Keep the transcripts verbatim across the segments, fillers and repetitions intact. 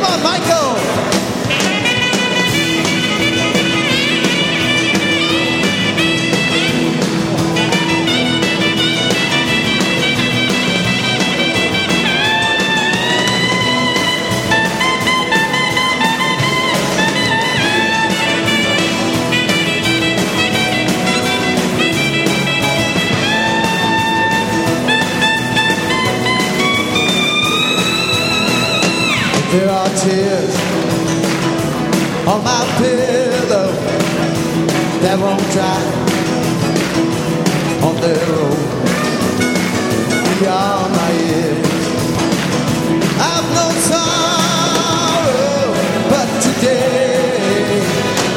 Come on, Michael. There are tears on my pillow that won't dry on their own. Beyond my ears, I've no sorrow, but today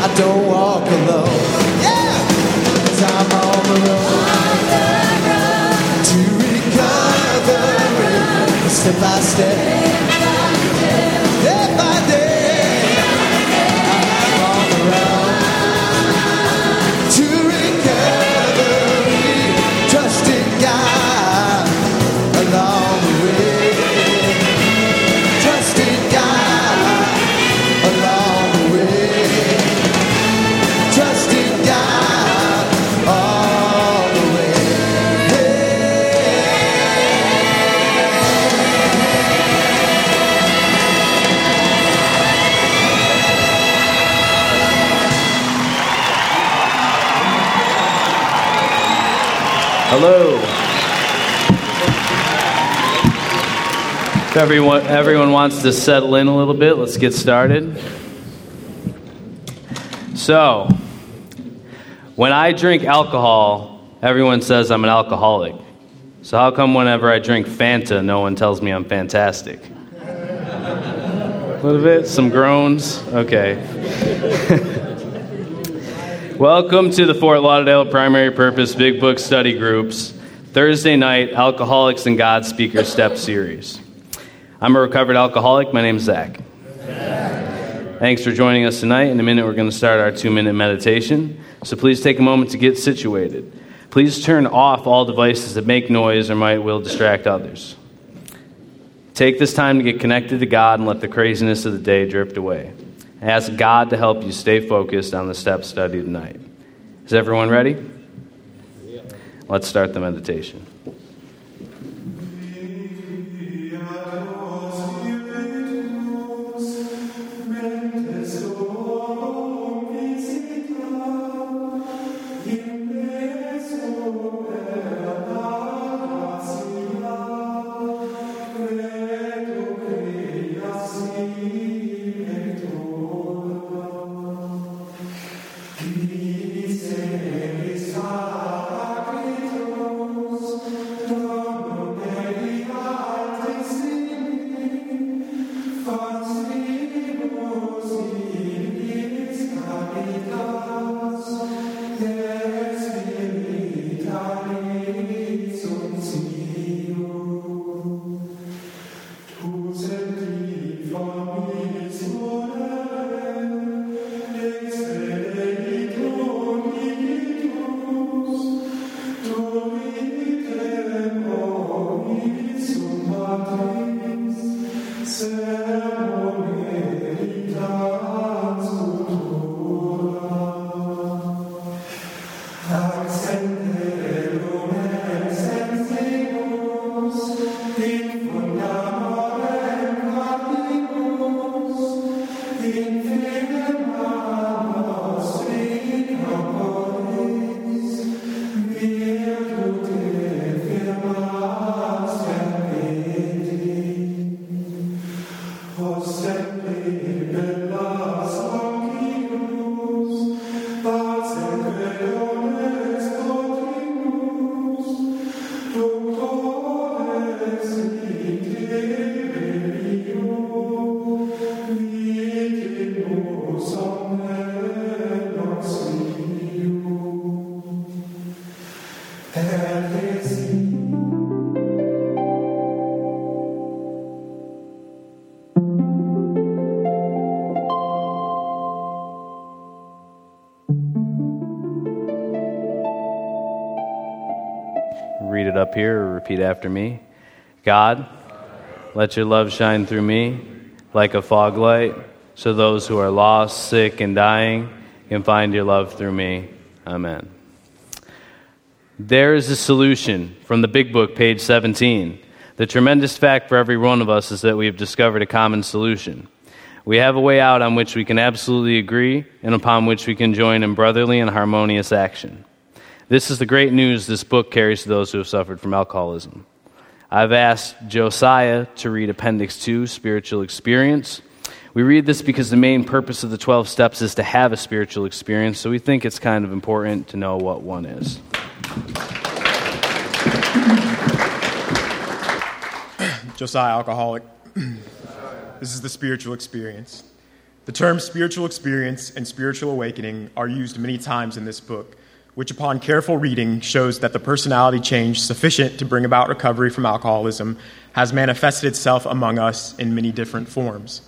I don't walk alone. Yeah, 'cause I'm on the road to recovery, step by step. Hello. If everyone, everyone wants to settle in a little bit, let's get started. So, when I drink alcohol, everyone says I'm an alcoholic. So how come whenever I drink Fanta, no one tells me I'm fantastic? A little bit? Some groans? Okay. Welcome to the Fort Lauderdale Primary Purpose Big Book Study Group's Thursday night Alcoholics and God Speaker Step Series. I'm a recovered alcoholic. My name's Zach. Thanks for joining us tonight. In a minute, we're going to start our two-minute meditation, so please take a moment to get situated. Please turn off all devices that make noise or might will distract others. Take this time to get connected to God and let the craziness of the day drift away. Ask God to help you stay focused on the step study tonight. Is everyone ready? Yeah. Let's start the meditation. Here, or repeat after me. God, let your love shine through me. like a fog light, so those who are lost, sick, and dying can find your love through me. Amen. There is a solution from the Big Book, page seventeen. The tremendous fact for every one of us is that we have discovered a common solution. We have a way out on which we can absolutely agree and upon which we can join in brotherly and harmonious action. This is the great news this book carries to those who have suffered from alcoholism. I've asked Josiah to read Appendix two, Spiritual Experience. We read this because the main purpose of the twelve steps is to have a spiritual experience, so we think it's kind of important to know what one is. Josiah, alcoholic. This is the spiritual experience. The terms spiritual experience and spiritual awakening are used many times in this book, which upon careful reading shows that the personality change sufficient to bring about recovery from alcoholism has manifested itself among us in many different forms.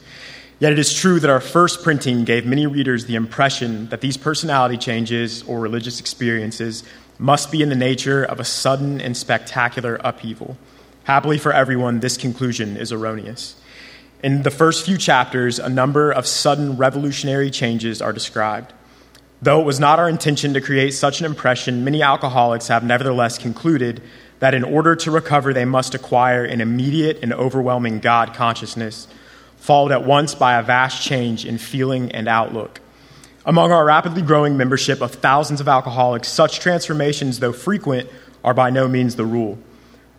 Yet it is true that our first printing gave many readers the impression that these personality changes or religious experiences must be in the nature of a sudden and spectacular upheaval. Happily for everyone, this conclusion is erroneous. In the first few chapters, a number of sudden revolutionary changes are described. Though it was not our intention to create such an impression, many alcoholics have nevertheless concluded that in order to recover, they must acquire an immediate and overwhelming God consciousness, followed at once by a vast change in feeling and outlook. Among our rapidly growing membership of thousands of alcoholics, such transformations, though frequent, are by no means the rule.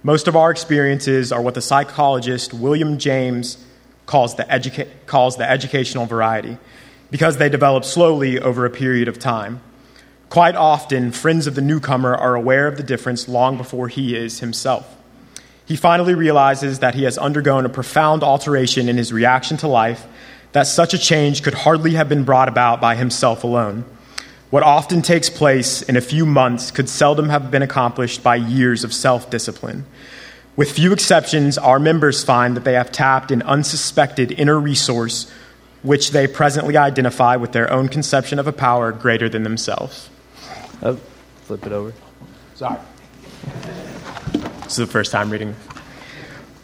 Most of our experiences are what the psychologist William James calls the, educa- calls the educational variety, because they develop slowly over a period of time. Quite often, friends of the newcomer are aware of the difference long before he is himself. He finally realizes that he has undergone a profound alteration in his reaction to life, that such a change could hardly have been brought about by himself alone. What often takes place in a few months could seldom have been accomplished by years of self-discipline. With few exceptions, our members find that they have tapped an unsuspected inner resource, which they presently identify with their own conception of a power greater than themselves. Oh, flip it over. Sorry. This is the first time reading.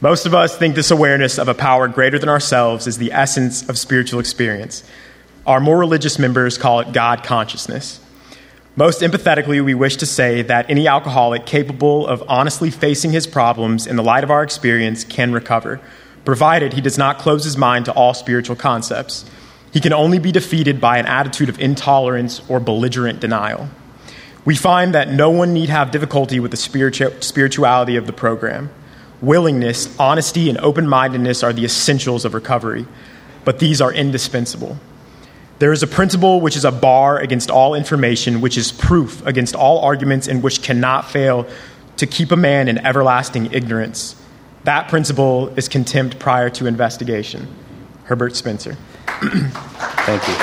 Most of us think this awareness of a power greater than ourselves is the essence of spiritual experience. Our more religious members call it God consciousness. Most empathetically, we wish to say that any alcoholic capable of honestly facing his problems in the light of our experience can recover, provided he does not close his mind to all spiritual concepts. He can only be defeated by an attitude of intolerance or belligerent denial. We find that no one need have difficulty with the spiritu- spirituality of the program. Willingness, honesty, and open-mindedness are the essentials of recovery, but these are indispensable. There is a principle which is a bar against all information, which is proof against all arguments, and which cannot fail to keep a man in everlasting ignorance. That principle is contempt prior to investigation. Herbert Spencer. Thank you.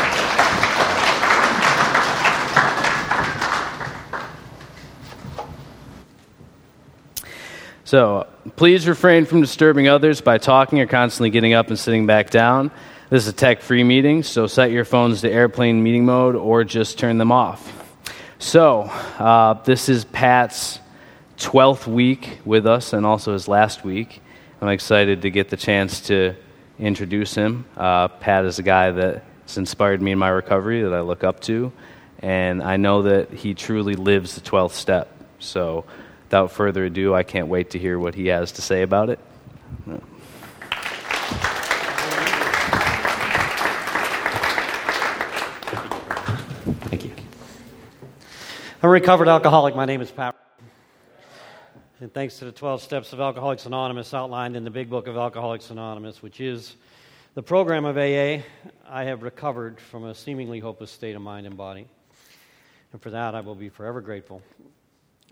So, please refrain from disturbing others by talking or constantly getting up and sitting back down. This is a tech-free meeting, so set your phones to airplane meeting mode or just turn them off. So, uh, this is Pat's twelfth week with us and also his last week. I'm excited to get the chance to introduce him. Uh, Pat is a guy that's inspired me in my recovery that I look up to, and I know that he truly lives the twelfth step. So, without further ado, I can't wait to hear what he has to say about it. Thank you. I'm a recovered alcoholic. My name is Pat R., and thanks to the twelve steps of Alcoholics Anonymous outlined in the Big Book of Alcoholics Anonymous, which is the program of A A, I have recovered from a seemingly hopeless state of mind and body. And for that, I will be forever grateful.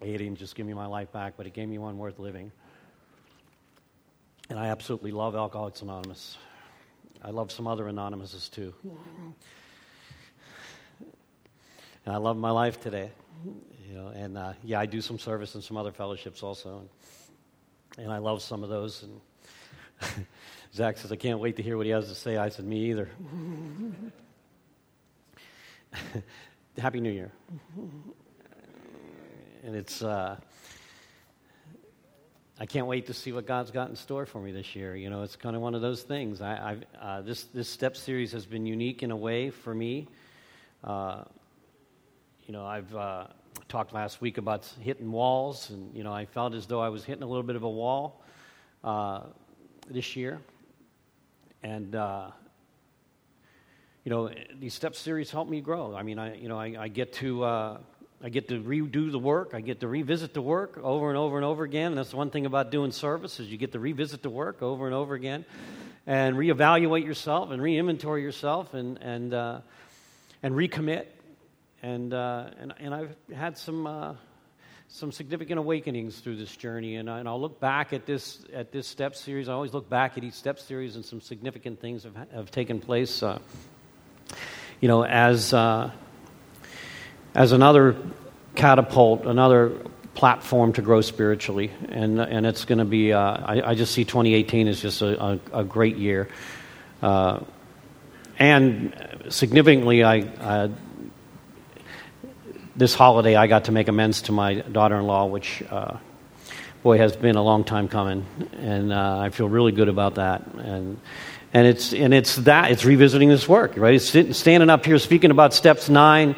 A A didn't just give me my life back, but it gave me one worth living. And I absolutely love Alcoholics Anonymous. I love some other Anonymouses too. And I love my life today, you know, and uh, yeah, I do some service and some other fellowships also, and, and I love some of those, and Zach says, I can't wait to hear what he has to say. I said, me either. Happy New Year. And it's, uh, I can't wait to see what God's got in store for me this year. You know, it's kind of one of those things. I, I've, uh, this this step series has been unique in a way for me. Uh, you know, I've uh, talked last week about hitting walls, and you know, I felt as though I was hitting a little bit of a wall uh, this year. And uh, you know, these step series help me grow. I mean, I you know, I, I get to. Uh, I get to redo the work. I get to revisit the work over and over and over again. And that's the one thing about doing service is you get to revisit the work over and over again and reevaluate yourself and re-inventory yourself and and uh, and recommit. And uh, and and I've had some uh, some significant awakenings through this journey. And, I, and I'll look back at this at this step series. I always look back at each step series, and some significant things have have taken place. Uh, you know, as uh, as another catapult, another platform to grow spiritually, and and it's going to be, uh, I, I just see twenty eighteen as just a, a, a great year. Uh, and significantly, I uh, this holiday I got to make amends to my daughter-in-law, which, uh, boy, has been a long time coming, and uh, I feel really good about that. And and it's, and it's that, it's revisiting this work, right? It's sitting, standing up here speaking about steps nine,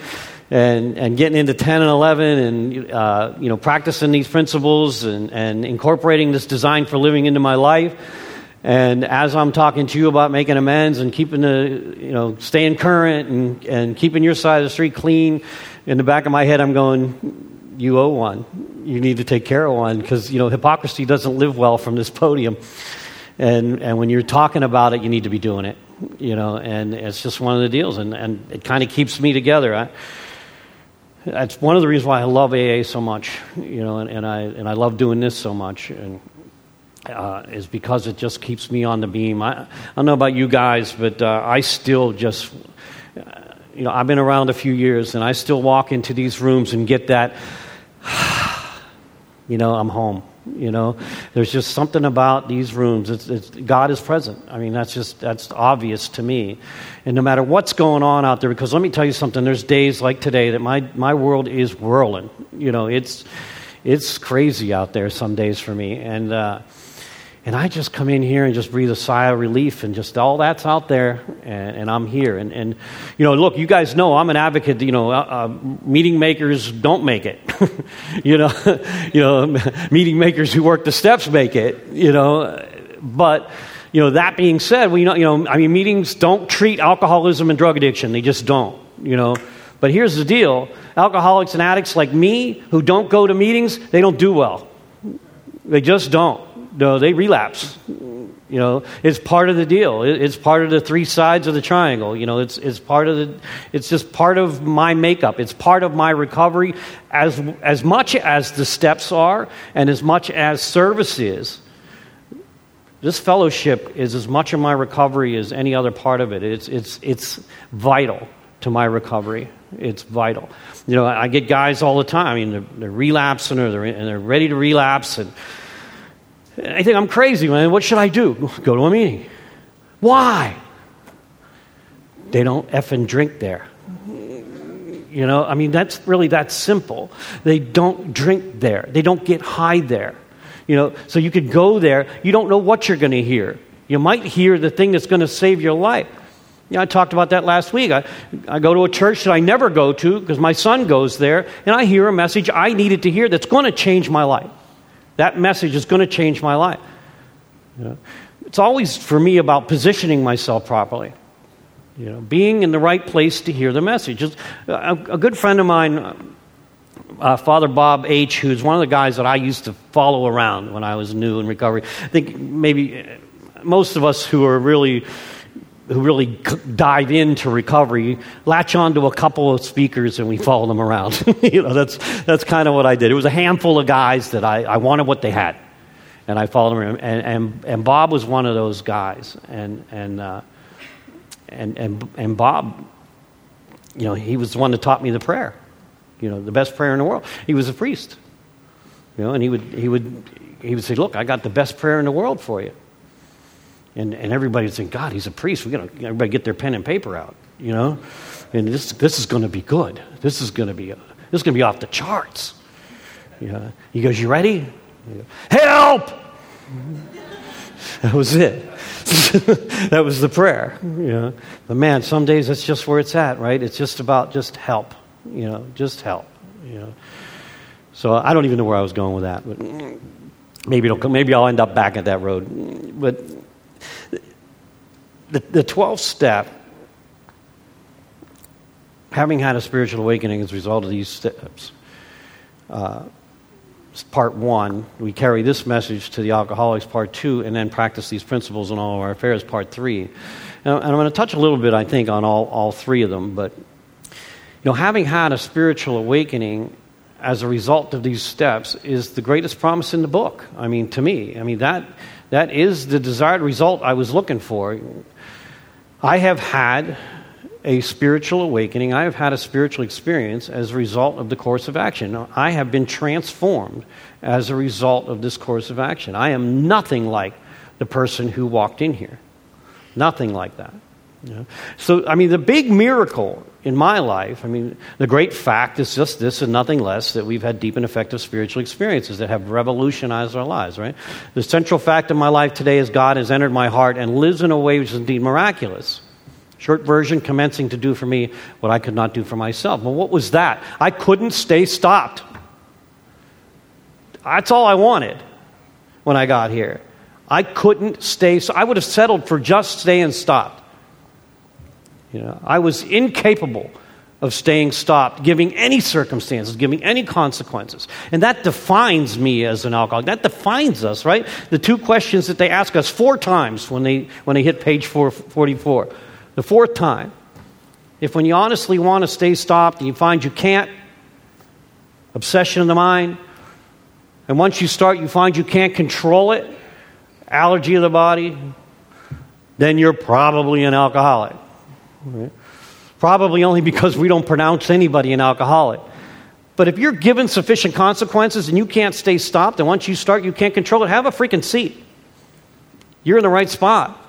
And and getting into ten and eleven, and uh, you know, practicing these principles, and, and incorporating this design for living into my life. And as I'm talking to you about making amends and keeping the, you know, staying current and and keeping your side of the street clean, in the back of my head I'm going, you owe one. You need to take care of one, because you know hypocrisy doesn't live well from this podium. And and when you're talking about it, you need to be doing it. You know, and it's just one of the deals. And and it kind of keeps me together. I, That's one of the reasons why I love A A so much, you know, and, and I and I love doing this so much, and uh, is because it just keeps me on the beam. I, I don't know about you guys, but uh, I still just, you know, I've been around a few years, and I still walk into these rooms and get that, you know, I'm home. You know, there's just something about these rooms. It's, it's, God is present. I mean, that's just, that's obvious to me. And no matter what's going on out there, because let me tell you something, there's days like today that my, my world is whirling. You know, it's it's crazy out there some days for me. And uh, and I just come in here and just breathe a sigh of relief, and just all that's out there, and, and I'm here. And, and, you know, look, you guys know I'm an advocate, you know, uh, meeting makers don't make it. you know, you know, meeting makers who work the steps make it, you know. But, you know, that being said, we know, you know, I mean, meetings don't treat alcoholism and drug addiction. They just don't, you know. But here's the deal. Alcoholics and addicts like me who don't go to meetings, they don't do well. They just don't. No, they relapse. You know, it's part of the deal. It's part of the three sides of the triangle. You know, it's it's part of the. It's just part of my makeup. It's part of my recovery, as as much as the steps are, and as much as service is. This fellowship is as much of my recovery as any other part of it. It's it's it's vital to my recovery. It's vital. You know, I get guys all the time. I mean, they're, they're relapsing, or they're and they're ready to relapse, and. I think I'm crazy, man. What should I do? Go to a meeting. Why? They don't effing drink there. You know, I mean, that's really that simple. They don't drink there. They don't get high there. You know, so you could go there. You don't know what you're going to hear. You might hear the thing that's going to save your life. Yeah, you know, I talked about that last week. I, I go to a church that I never go to because my son goes there, and I hear a message I needed to hear that's going to change my life. That message is going to change my life. You know, it's always, for me, about positioning myself properly. You know, being in the right place to hear the message. A, a good friend of mine, uh, Father Bob H., who's one of the guys that I used to follow around when I was new in recovery. I think maybe most of us who are really... who really dive into recovery, latch on to a couple of speakers and we follow them around. You know, that's that's kind of what I did. It was a handful of guys that I, I wanted what they had, and I followed them around. And and, and Bob was one of those guys. And and, uh, and and and Bob, you know, he was the one that taught me the prayer. You know, the best prayer in the world. He was a priest. You know, and he would he would he would say, "Look, I got the best prayer in the world for you." And and everybody's thinking, God, he's a priest. We're gonna everybody get their pen and paper out, you know, and this this is gonna be good. This is gonna be uh, this is gonna be off the charts. Yeah. He goes, "You ready?" Help! That was it. That was the prayer. You know? But man, some days that's just where it's at, right? It's just about just help, you know, just help. You know? So I don't even know where I was going with that. But maybe it'll, maybe I'll end up back at that road. But the, the twelfth step, having had a spiritual awakening as a result of these steps, uh, part one, we carry this message to the alcoholics, part two, and then practice these principles in all of our affairs, part three. And I'm going to touch a little bit, I think, on all, all three of them, but you know, having had a spiritual awakening as a result of these steps is the greatest promise in the book. I mean, to me, I mean, that that is the desired result I was looking for. I have had a spiritual awakening. I have had a spiritual experience as a result of the course of action. I have been transformed as a result of this course of action. I am nothing like the person who walked in here. Nothing like that. You know? So, I mean, the big miracle in my life, I mean, the great fact is just this and nothing less, that we've had deep and effective spiritual experiences that have revolutionized our lives, right? The central fact of my life today is God has entered my heart and lives in a way which is indeed miraculous. Short version, commencing to do for me what I could not do for myself. Well, what was that? I couldn't stay stopped. That's all I wanted when I got here. I couldn't stay. So I would have settled for just staying stopped. You know, I was incapable of staying stopped, giving any circumstances, giving any consequences. And that defines me as an alcoholic. That defines us, right? The two questions that they ask us four times when they when they hit page four forty-four. The fourth time, if when you honestly want to stay stopped and you find you can't, obsession of the mind, and once you start you find you can't control it, allergy of the body, then you're probably an alcoholic. Right? Probably only because we don't pronounce anybody an alcoholic. But if you're given sufficient consequences and you can't stay stopped, and once you start you can't control it, have a freaking seat. You're in the right spot.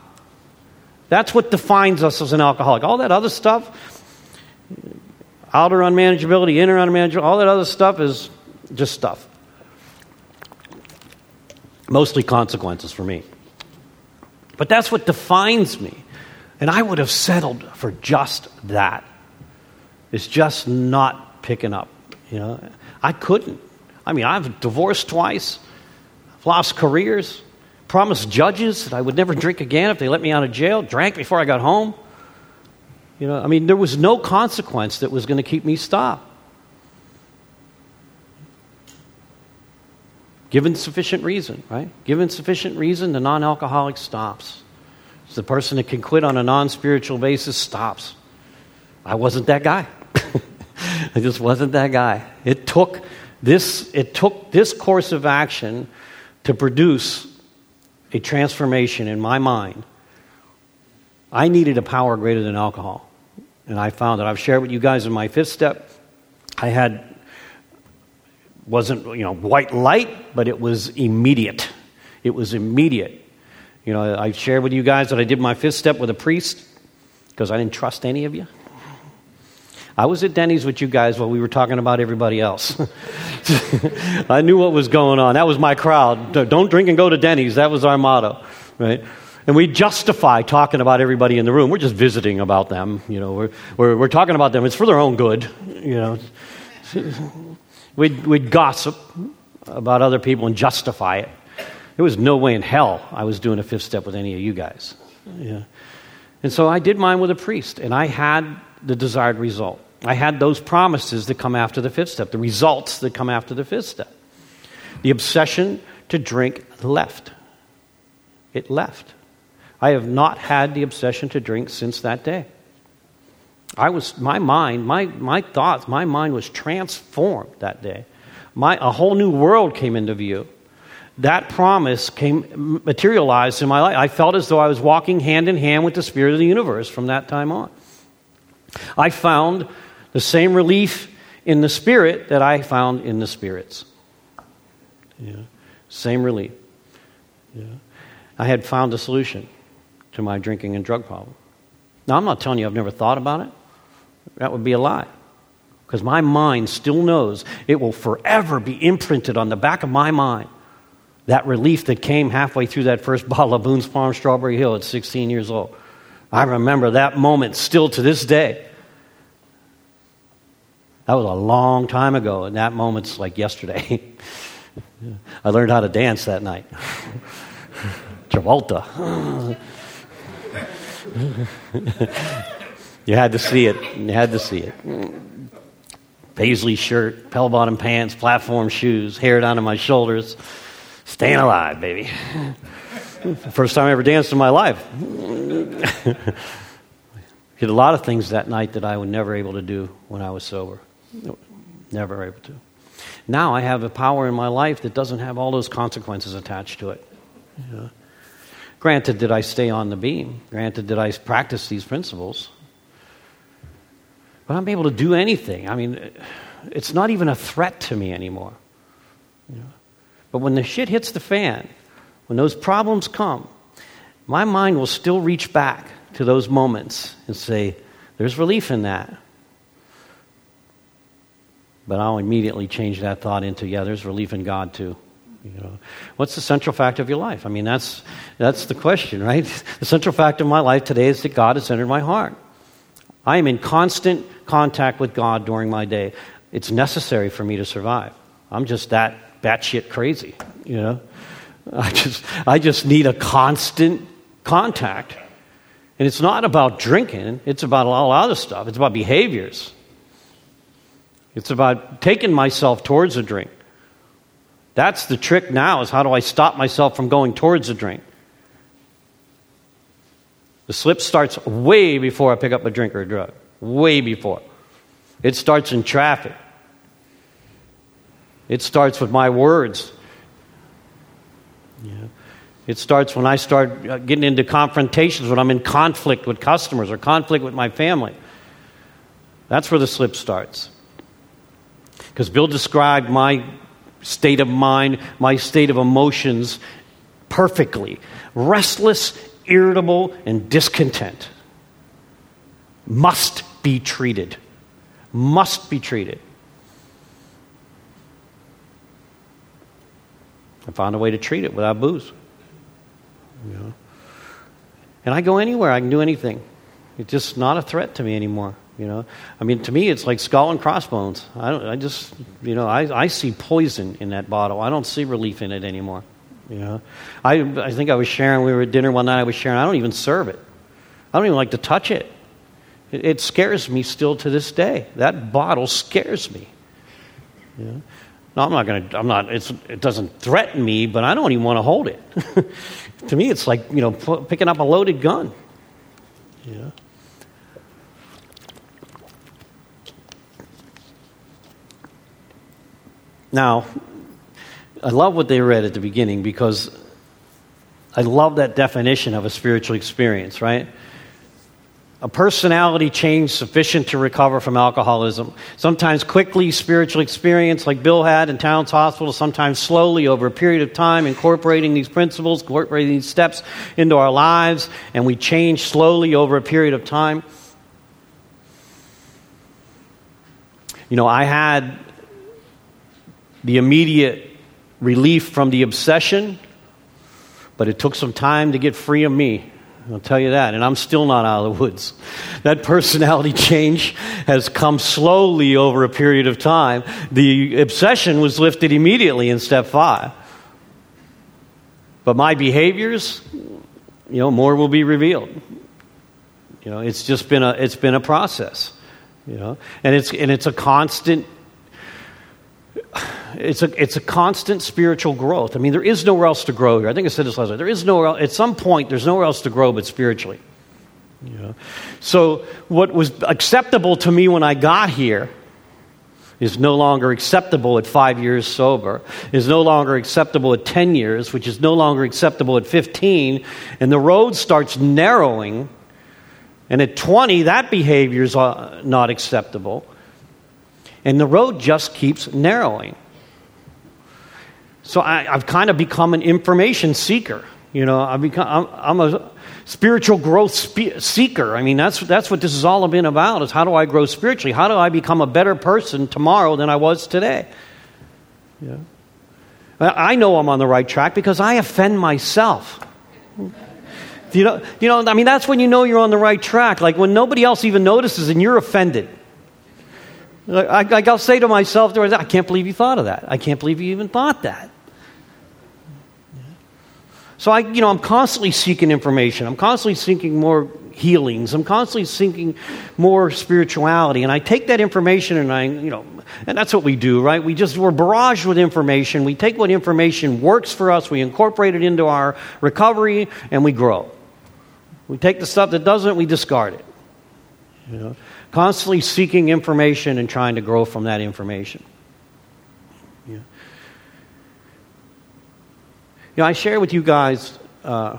That's what defines us as an alcoholic. All that other stuff, outer unmanageability, inner unmanageability, all that other stuff is just stuff. Mostly consequences for me. But that's what defines me. And I would have settled for just that. It's just not picking up. You know, I couldn't. I mean, I've divorced twice, lost careers, promised judges that I would never drink again if they let me out of jail, drank before I got home. You know, I mean, there was no consequence that was going to keep me stopped. Given sufficient reason, right? Given sufficient reason, the non-alcoholic stops. It's the person that can quit on a non-spiritual basis stops. I wasn't that guy. I just wasn't that guy. It took this, it took this course of action to produce a transformation in my mind. I needed a power greater than alcohol. And I found that. I've shared with you guys in my fifth step. I had, wasn't, you know, white light, but it was immediate. It was immediate. You know, I shared with you guys that I did my fifth step with a priest because I didn't trust any of you. I was at Denny's with you guys while we were talking about everybody else. I knew what was going on. That was my crowd. Don't drink and go to Denny's. That was our motto, right? And we justify talking about everybody in the room. We're just visiting about them. You know, we're we're, we're talking about them. It's for their own good. You know, we'd we'd gossip about other people and justify it. There was no way in hell I was doing a fifth step with any of you guys. Yeah, and so I did mine with a priest, and I had the desired result. I had those promises that come after the fifth step, the results that come after the fifth step. The obsession to drink left. It left. I have not had the obsession to drink since that day. I was, my mind, my, my thoughts, my mind was transformed that day. My, a whole new world came into view. That promise came, materialized in my life. I felt as though I was walking hand in hand with the spirit of the universe from that time on. I found the same relief in the spirit that I found in the spirits. Yeah. Same relief. Yeah. I had found a solution to my drinking and drug problem. Now, I'm not telling you I've never thought about it. That would be a lie. Because my mind still knows it will forever be imprinted on the back of my mind that relief that came halfway through that first bottle of Boone's Farm Strawberry Hill at sixteen years old. I remember that moment still to this day. That was a long time ago, and that moment's like yesterday. I learned how to dance that night. Travolta. You had to see it. You had to see it. Paisley shirt, bell-bottom pants, platform shoes, hair down to my shoulders. Staying alive, baby. First time I ever danced in my life. Did a lot of things that night that I was never able to do when I was sober. Never able to. Now I have a power in my life that doesn't have all those consequences attached to it. You know? Granted, did I stay on the beam? Granted, did I practice these principles? But I'm able to do anything. I mean, it's not even a threat to me anymore. You know? But when the shit hits the fan, when those problems come, my mind will still reach back to those moments and say, there's relief in that. But I'll immediately change that thought into, yeah, there's relief in God too. You know, what's the central fact of your life? I mean, that's that's the question, right? The central fact of my life today is that God has entered my heart. I am in constant contact with God during my day. It's necessary for me to survive. I'm just that batshit crazy, you know? I just I just need a constant contact. And it's not about drinking. It's about all other stuff. It's about behaviors. It's about taking myself towards a drink. That's the trick now, is how do I stop myself from going towards a drink? The slip starts way before I pick up a drink or a drug. Way before. It starts in traffic. It starts with my words. Yeah. It starts when I start getting into confrontations, when I'm in conflict with customers or conflict with my family. That's where the slip starts. Because Bill described my state of mind, my state of emotions perfectly. Restless, irritable, and discontent. Must be treated. Must be treated. I found a way to treat it without booze. You know? And I go anywhere. I can do anything. It's just not a threat to me anymore. You know, I mean, to me, it's like skull and crossbones. I don't. I just, you know, I, I see poison in that bottle. I don't see relief in it anymore. You know, I I think I was sharing. We were at dinner one night. I was sharing. I don't even serve it. I don't even like to touch it. It, it scares me still to this day. That bottle scares me. You know? No, I'm not going to, I'm not, it's, it doesn't threaten me, but I don't even want to hold it. To me, it's like, you know, p- picking up a loaded gun. Yeah. Now, I love what they read at the beginning, because I love that definition of a spiritual experience, right? A personality change sufficient to recover from alcoholism. Sometimes quickly, spiritual experience like Bill had in Towns Hospital, sometimes slowly over a period of time, incorporating these principles, incorporating these steps into our lives, and we change slowly over a period of time. You know, I had the immediate relief from the obsession, but it took some time to get free of me. I'll tell you that, and I'm still not out of the woods. That personality change has come slowly over a period of time. The obsession was lifted immediately in step five. But my behaviors, you know, more will be revealed. You know, it's just been a it's been a process. You know, and it's and it's a constant It's a it's a constant spiritual growth. I mean, there is nowhere else to grow here. I think I said this last night. There is nowhere else. At some point, there's nowhere else to grow but spiritually. You know? So what was acceptable to me when I got here is no longer acceptable at five years sober, is no longer acceptable at ten years, which is no longer acceptable at fifteen, and the road starts narrowing, and at twenty, that behavior is not acceptable. And the road just keeps narrowing. So I, I've kind of become an information seeker. You know, I've become, I'm, I'm a spiritual growth spe- seeker. I mean, that's that's what this has all been about, is how do I grow spiritually? How do I become a better person tomorrow than I was today? Yeah. I know I'm on the right track because I offend myself. You know, you know, I mean, that's when you know you're on the right track. Like when nobody else even notices and you're offended. Like, like I'll say to myself, I can't believe you thought of that. I can't believe you even thought that. So I, you know, I'm constantly seeking information. I'm constantly seeking more healings. I'm constantly seeking more spirituality. And I take that information and I, you know, and that's what we do, right? We just, we're barraged with information. We take what information works for us. We incorporate it into our recovery and we grow. We take the stuff that doesn't, we discard it. You know, constantly seeking information and trying to grow from that information. You know, I shared with you guys uh,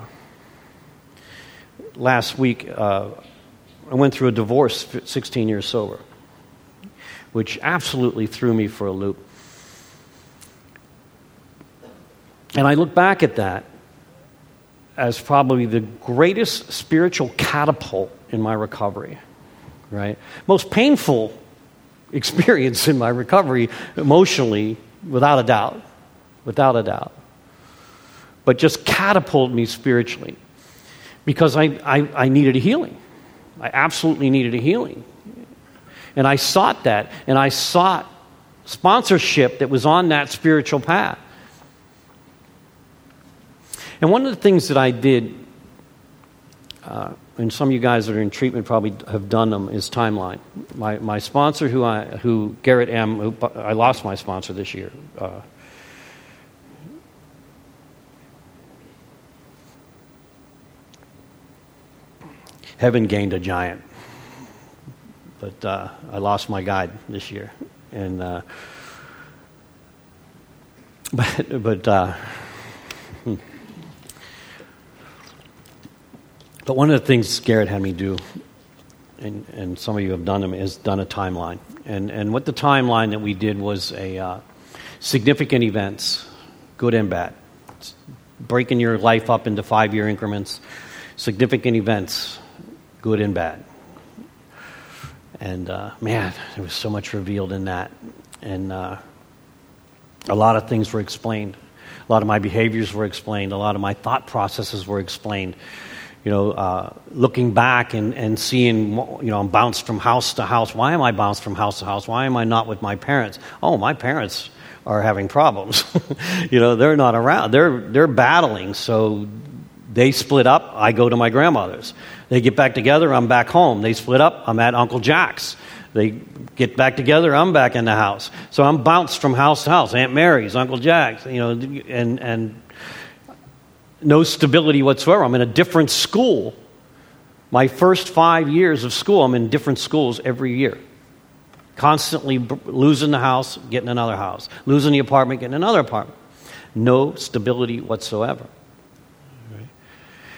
last week, uh, I went through a divorce, sixteen years sober, which absolutely threw me for a loop. And I look back at that as probably the greatest spiritual catapult in my recovery, right? Most painful experience in my recovery emotionally, without a doubt, without a doubt. But just catapulted me spiritually because I, I, I needed a healing. I absolutely needed a healing. And I sought that, and I sought sponsorship that was on that spiritual path. And one of the things that I did, uh, and some of you guys that are in treatment probably have done them, is Timeline. My my sponsor, who I who Garrett M., who, I lost my sponsor this year, uh, Heaven gained a giant, but uh, I lost my guide this year, and uh, but but uh, but one of the things Garrett had me do, and and some of you have done them, is done a timeline, and and what the timeline that we did was a uh, significant events, good and bad, it's breaking your life up into five-year increments, significant events. Good and bad. And uh, man, there was so much revealed in that. And uh, a lot of things were explained. A lot of my behaviors were explained. A lot of my thought processes were explained. You know, uh, looking back and, and seeing, you know, I'm bounced from house to house. Why am I bounced from house to house? Why am I not with my parents? Oh, my parents are having problems. You know, they're not around. They're they're battling. So they split up. I go to my grandmother's. They get back together, I'm back home. They split up, I'm at Uncle Jack's. They get back together, I'm back in the house. So I'm bounced from house to house, Aunt Mary's, Uncle Jack's, you know, and and no stability whatsoever. I'm in a different school. My first five years of school, I'm in different schools every year. Constantly b- losing the house, getting another house. Losing the apartment, getting another apartment. No stability whatsoever.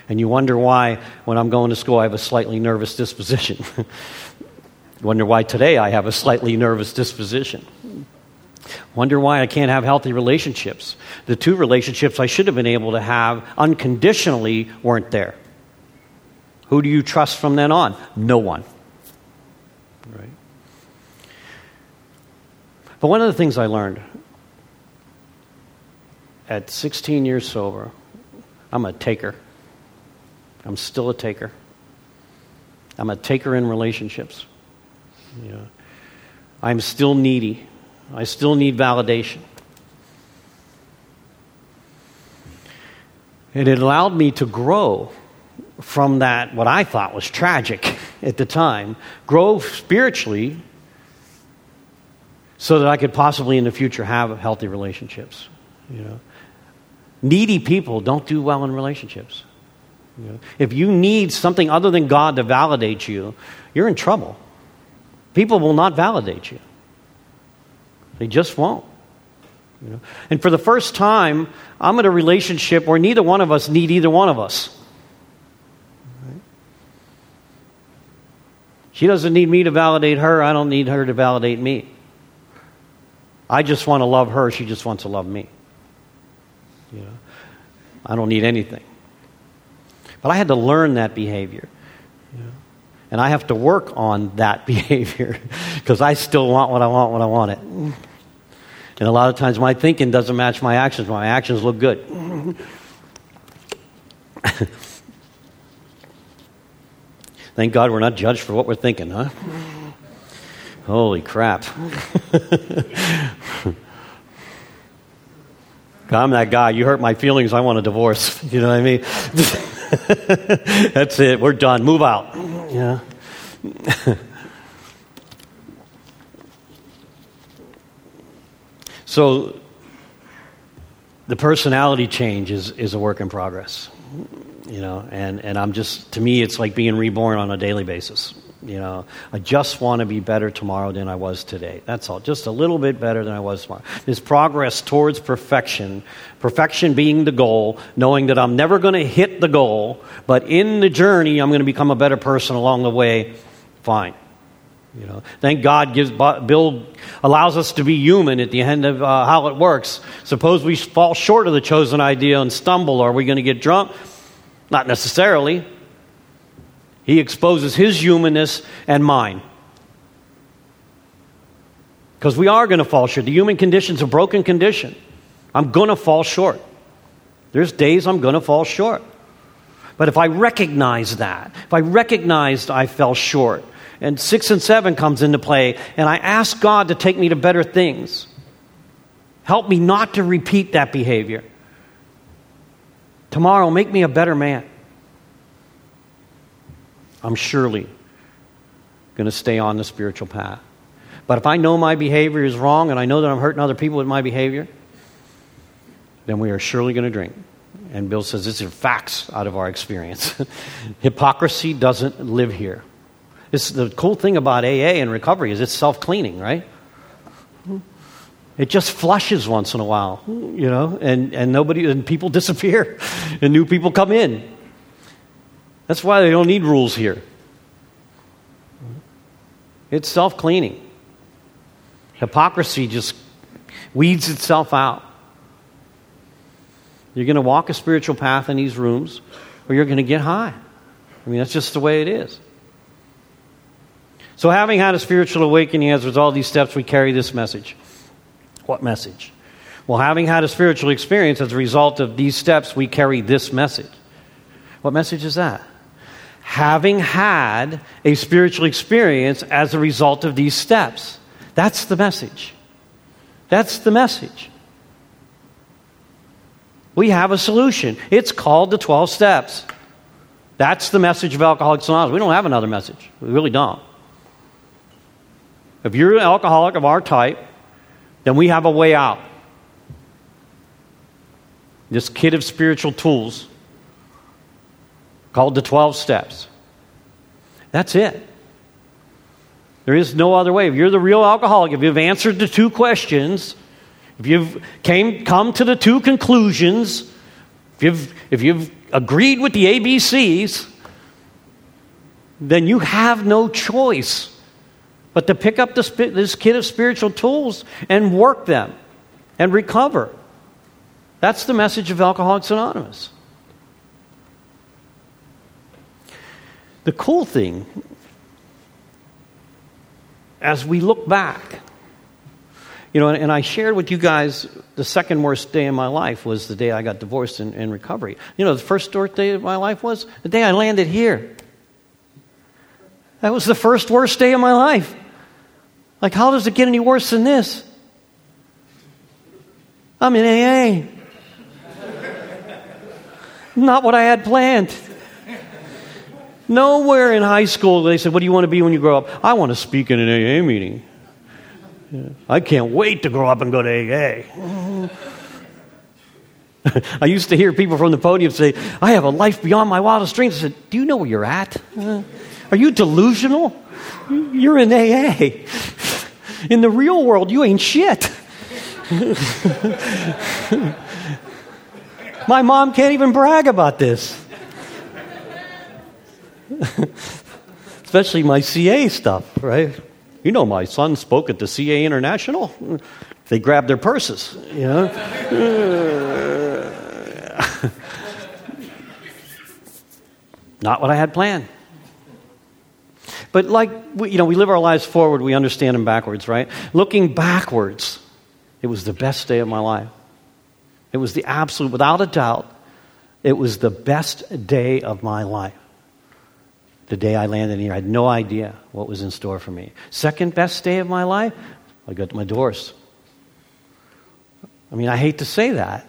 And you wonder why, when I'm going to school, I have a slightly nervous disposition. You wonder why today I have a slightly nervous disposition. Wonder why I can't have healthy relationships. The two relationships I should have been able to have unconditionally weren't there. Who do you trust from then on? No one. Right. But one of the things I learned at sixteen years sober, I'm a taker. I'm still a taker. I'm a taker in relationships. Yeah. I'm still needy. I still need validation. And it allowed me to grow from that, what I thought was tragic at the time, grow spiritually so that I could possibly in the future have healthy relationships. You know, needy people don't do well in relationships. If you need something other than God to validate you, you're in trouble. People will not validate you. They just won't. You know? And for the first time, I'm in a relationship where neither one of us need either one of us. Right? She doesn't need me to validate her. I don't need her to validate me. I just want to love her. She just wants to love me. You know? I don't need anything. But I had to learn that behavior. Yeah. And I have to work on that behavior because I still want what I want when I want it. And a lot of times my thinking doesn't match my actions. My actions look good. Thank God we're not judged for what we're thinking, huh? Holy crap. I'm that guy. You hurt my feelings. I want a divorce. You know what I mean? That's it. We're done. Move out. Yeah. So the personality change is, is a work in progress, you know, and, and I'm just, to me, it's like being reborn on a daily basis. You know, I just want to be better tomorrow than I was today. That's all. Just a little bit better than I was tomorrow. This progress towards perfection, perfection being the goal, knowing that I'm never going to hit the goal, but in the journey, I'm going to become a better person along the way. Fine. You know, thank God gives build allows us to be human at the end of uh, how it works. Suppose we fall short of the chosen ideal and stumble. Are we going to get drunk? Not necessarily. He exposes his humanness and mine. Because we are going to fall short. The human condition is a broken condition. I'm going to fall short. There's days I'm going to fall short. But if I recognize that, if I recognized I fell short, and six and seven comes into play, and I ask God to take me to better things. Help me not to repeat that behavior. Tomorrow, make me a better man. I'm surely going to stay on the spiritual path. But if I know my behavior is wrong, and I know that I'm hurting other people with my behavior, then we are surely going to drink. And Bill says, these are facts out of our experience. Hypocrisy doesn't live here. It's the cool thing about A A and recovery is it's self-cleaning, right? It just flushes once in a while, you know, and, and nobody and people disappear and new people come in. That's why they don't need rules here. It's self-cleaning. Hypocrisy just weeds itself out. You're going to walk a spiritual path in these rooms or you're going to get high. I mean, that's just the way it is. So having had a spiritual awakening as a result of these steps, we carry this message. What message? Well, having had a spiritual experience as a result of these steps, we carry this message. What message is that? Having had a spiritual experience as a result of these steps. That's the message. That's the message. We have a solution. It's called the twelve Steps. That's the message of Alcoholics Anonymous. We don't have another message. We really don't. If you're an alcoholic of our type, then we have a way out. This kit of spiritual tools called the twelve Steps. That's it. There is no other way. If you're the real alcoholic, if you've answered the two questions, if you've came come to the two conclusions, if you've, if you've agreed with the A B Cs, then you have no choice but to pick up this, this kit of spiritual tools and work them and recover. That's the message of Alcoholics Anonymous. The cool thing, as we look back, you know, and, and I shared with you guys the second worst day in my life was the day I got divorced in, in recovery. You know, the first worst day of my life was the day I landed here. That was the first worst day of my life. Like, how does it get any worse than this? I'm in A A. Not what I had planned. Nowhere in high school they said, what do you want to be when you grow up? I want to speak in an A A meeting. Yeah. I can't wait to grow up and go to A A. I used to hear people from the podium say, I have a life beyond my wildest dreams. I said, do you know where you're at? Uh, Are you delusional? You're in A A. In the real world, you ain't shit. My mom can't even brag about this. Especially my C A stuff, right? You know, my son spoke at the C A International. They grabbed their purses, you know? Not what I had planned. But like, you know, we live our lives forward, we understand them backwards, right? Looking backwards It was the best day of my life. It was the absolute, without a doubt, it was the best day of my life. The day I landed here, I had no idea what was in store for me. Second best day of my life, I got my divorce. I mean, I hate to say that.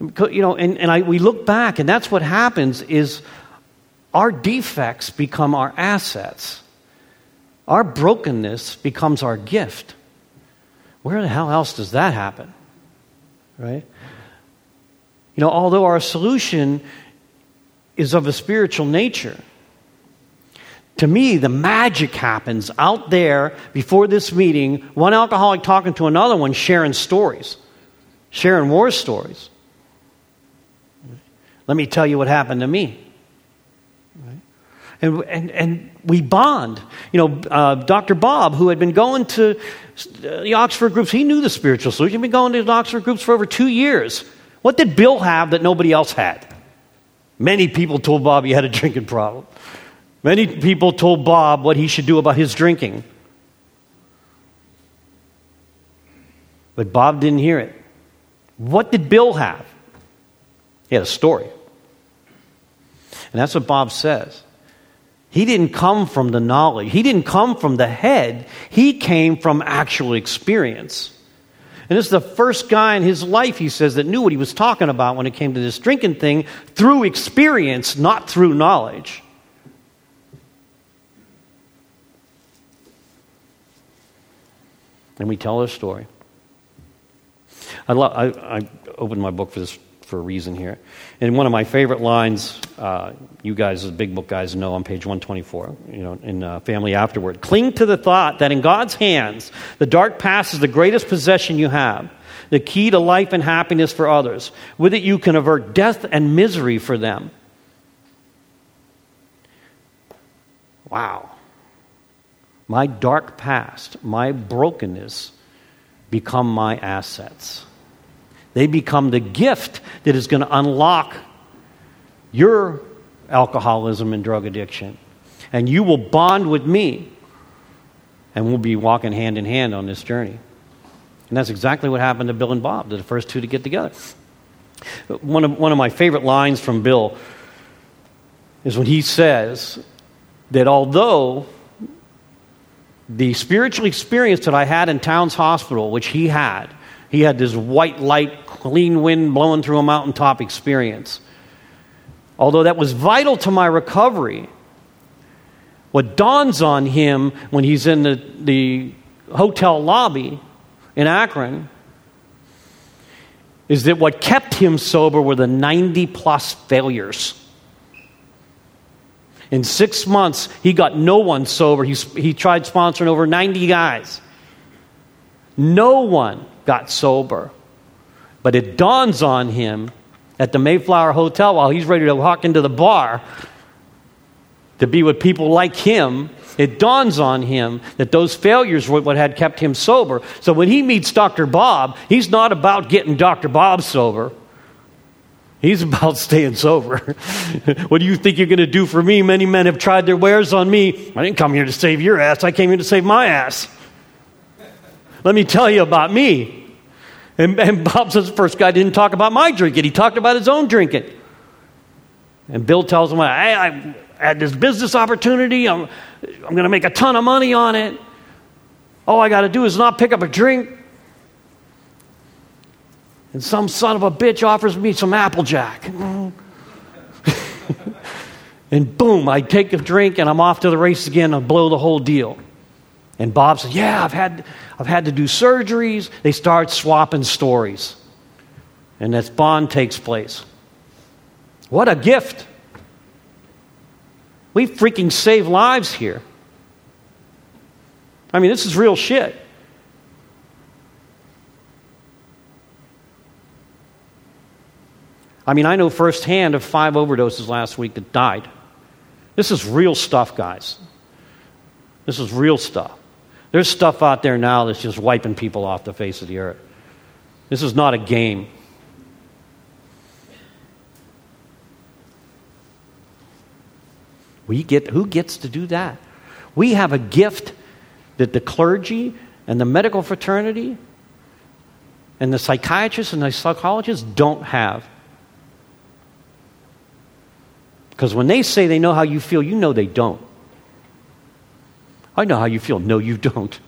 You know, and, and I, we look back, and that's what happens is our defects become our assets. Our brokenness becomes our gift. Where the hell else does that happen? Right? You know, although our solution is of a spiritual nature, to me, the magic happens out there before this meeting, one alcoholic talking to another one, sharing stories, sharing war stories. Let me tell you what happened to me. And, and and we bond. You know, uh, Doctor Bob, who had been going to the Oxford groups, he knew the spiritual solution. He'd been going to the Oxford groups for over two years. What did Bill have that nobody else had? Many people told Bob he had a drinking problem. Many people told Bob what he should do about his drinking. But Bob didn't hear it. What did Bill have? He had a story. And that's what Bob says. He didn't come from the knowledge. He didn't come from the head. He came from actual experience. And this is the first guy in his life, he says, that knew what he was talking about when it came to this drinking thing through experience, not through knowledge. And we tell our story. I, love, I, I opened my book for this for a reason here. And one of my favorite lines, uh, you guys, the big book guys, know on page one twenty-four, you know, in uh, Family Afterward. Cling to the thought that in God's hands, the dark past is the greatest possession you have, the key to life and happiness for others. With it, you can avert death and misery for them. Wow. My dark past, my brokenness, become my assets. They become the gift that is going to unlock your alcoholism and drug addiction. And you will bond with me, and we'll be walking hand in hand on this journey. And that's exactly what happened to Bill and Bob, the first two to get together. One of, one of my favorite lines from Bill is when he says that although the spiritual experience that I had in Towns Hospital, which he had, He had this white light, clean wind blowing through a mountaintop experience. Although that was vital to my recovery, what dawns on him when he's in the, the hotel lobby in Akron is that what kept him sober were the ninety-plus failures. In six months, he got no one sober. He, he tried sponsoring over ninety guys. No one got sober. But it dawns on him at the Mayflower Hotel while he's ready to walk into the bar to be with people like him. It dawns on him that those failures were what had kept him sober. So when he meets Doctor Bob, he's not about getting Doctor Bob sober. He's about staying sober. What do you think you're going to do for me? Many men have tried their wares on me. I didn't come here to save your ass. I came here to save my ass. Let me tell you about me. And, and Bob says the first guy didn't talk about my drinking. He talked about his own drinking. And Bill tells him, hey, I had this business opportunity. I'm, I'm going to make a ton of money on it. All I got to do is not pick up a drink. And some son of a bitch offers me some Applejack. And boom, I take a drink and I'm off to the race again. I blow the whole deal. And Bob said, yeah, I've had I've had to do surgeries. They start swapping stories. And this bond takes place. What a gift. We freaking save lives here. I mean, this is real shit. I mean, I know firsthand of five overdoses last week that died. This is real stuff, guys. This is real stuff. There's stuff out there now that's just wiping people off the face of the earth. This is not a game. We get, who gets to do that? We have a gift that the clergy and the medical fraternity and the psychiatrists and the psychologists don't have. Because when they say they know how you feel, you know they don't. I know how you feel. No, you don't.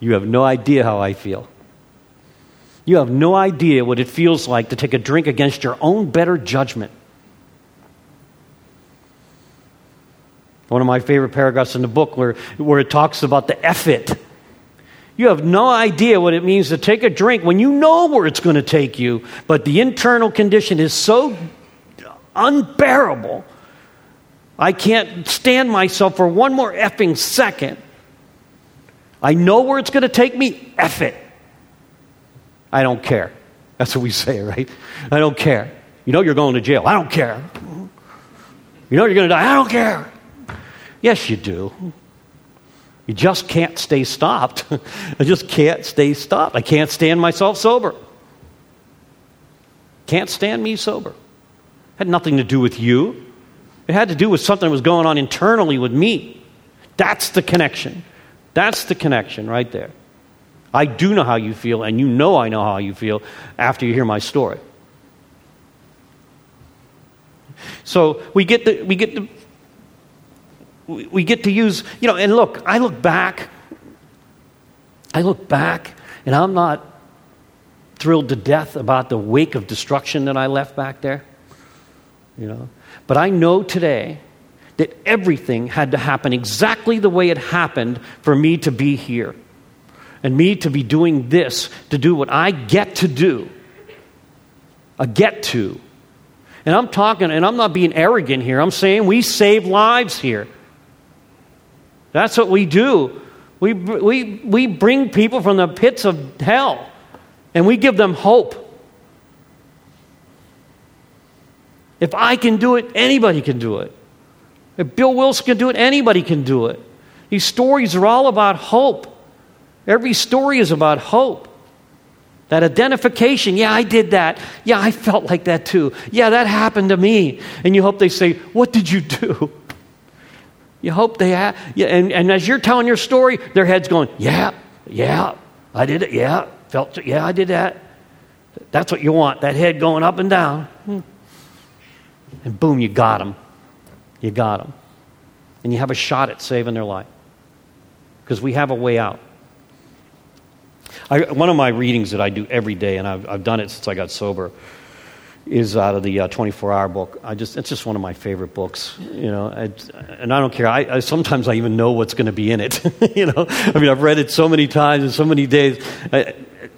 You have no idea how I feel. You have no idea what it feels like to take a drink against your own better judgment. One of my favorite paragraphs in the book where, where it talks about the F it. You have no idea what it means to take a drink when you know where it's going to take you, but the internal condition is so unbearable, I can't stand myself for one more effing second. I know where it's going to take me, F it. I don't care. That's what we say, right? I don't care. You know you're going to jail. I don't care. You know you're going to die. I don't care. Yes, you do. You just can't stay stopped. I just can't stay stopped. I can't stand myself sober. Can't stand me sober. Had nothing to do with you. It had to do with something that was going on internally with me. That's the connection. That's the connection right there. I do know how you feel, and you know I know how you feel after you hear my story. So we get the we get the we get to use, you know, and look, I look back, I look back, and I'm not thrilled to death about the wake of destruction that I left back there, you know. But I know today that everything had to happen exactly the way it happened for me to be here and me to be doing this, to do what I get to do, a get to. And I'm talking, and I'm not being arrogant here, I'm saying we save lives here. That's what we do. We, we, we bring people from the pits of hell, and we give them hope. If I can do it, anybody can do it. If Bill Wilson can do it, anybody can do it. These stories are all about hope. Every story is about hope. That identification, yeah, I did that. Yeah, I felt like that too. Yeah, that happened to me. And you hope they say, what did you do? You hope they have, yeah, and, and as you're telling your story, their head's going, yeah, yeah, I did it, yeah, felt, yeah, I did that. That's what you want, that head going up and down. And boom, you got them. You got them. And you have a shot at saving their life. Because we have a way out. I, one of my readings that I do every day, and I've, I've done it since I got sober, is out of the uh, twenty-four hour book. I just it's just one of my favorite books, you know. I, and I don't care. I, I sometimes I even know what's going to be in it, you know. I mean, I've read it so many times and so many days. I,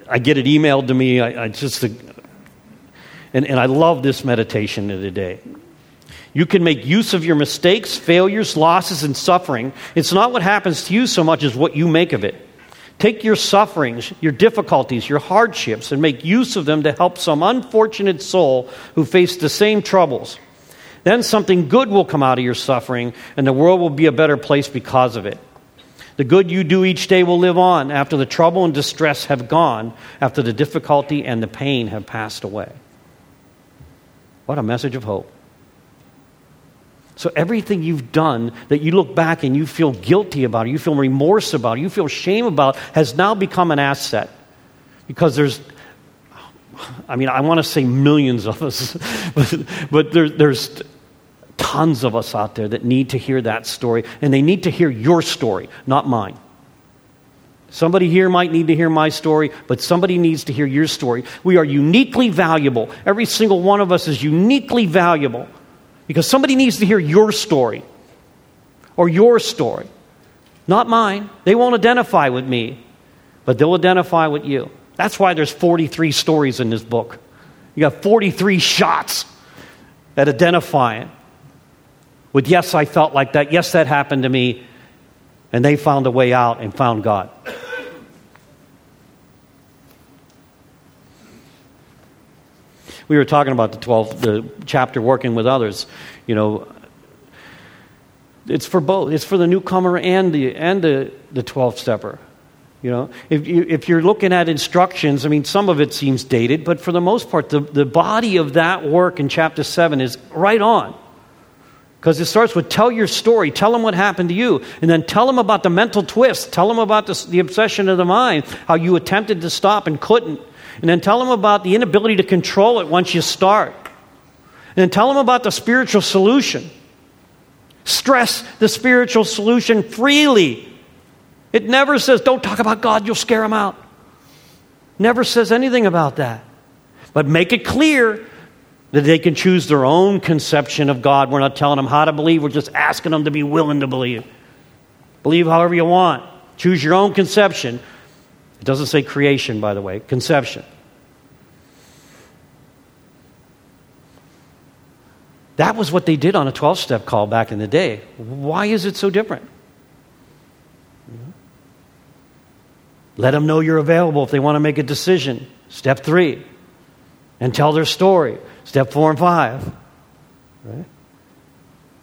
I get it emailed to me. I, I just and and I love this meditation of the day. You can make use of your mistakes, failures, losses, and suffering. It's not what happens to you so much as what you make of it. Take your sufferings, your difficulties, your hardships, and make use of them to help some unfortunate soul who faced the same troubles. Then something good will come out of your suffering, and the world will be a better place because of it. The good you do each day will live on after the trouble and distress have gone, after the difficulty and the pain have passed away. What a message of hope. So everything you've done that you look back and you feel guilty about, you feel remorse about, you feel shame about, has now become an asset. Because there's, I mean, I want to say millions of us, but, but there, there's tons of us out there that need to hear that story, and they need to hear your story, not mine. Somebody here might need to hear my story, but somebody needs to hear your story. We are uniquely valuable. Every single one of us is uniquely valuable. Because somebody needs to hear your story or your story, not mine. They won't identify with me, but they'll identify with you. That's why there's forty-three stories in this book. You got forty-three shots at identifying with, yes, I felt like that. Yes, that happened to me. And they found a way out and found God. We were talking about the twelfth the chapter, working with others. You know, it's for both. It's for the newcomer and the and the the twelfth stepper. You know, if you, if you're looking at instructions, I mean, some of it seems dated, but for the most part, the, the body of that work in chapter seven is right on, because it starts with tell your story, tell them what happened to you, and then tell them about the mental twist, tell them about the, the obsession of the mind, how you attempted to stop and couldn't. And then tell them about the inability to control it once you start. And then tell them about the spiritual solution. Stress the spiritual solution freely. It never says, don't talk about God, you'll scare them out. Never says anything about that. But make it clear that they can choose their own conception of God. We're not telling them how to believe. We're just asking them to be willing to believe. Believe however you want. Choose your own conception. It doesn't say creation, by the way. Conception. That was what they did on a twelve-step call back in the day. Why is it so different? Let them know you're available if they want to make a decision. Step three. And tell their story. Step four and five. Right?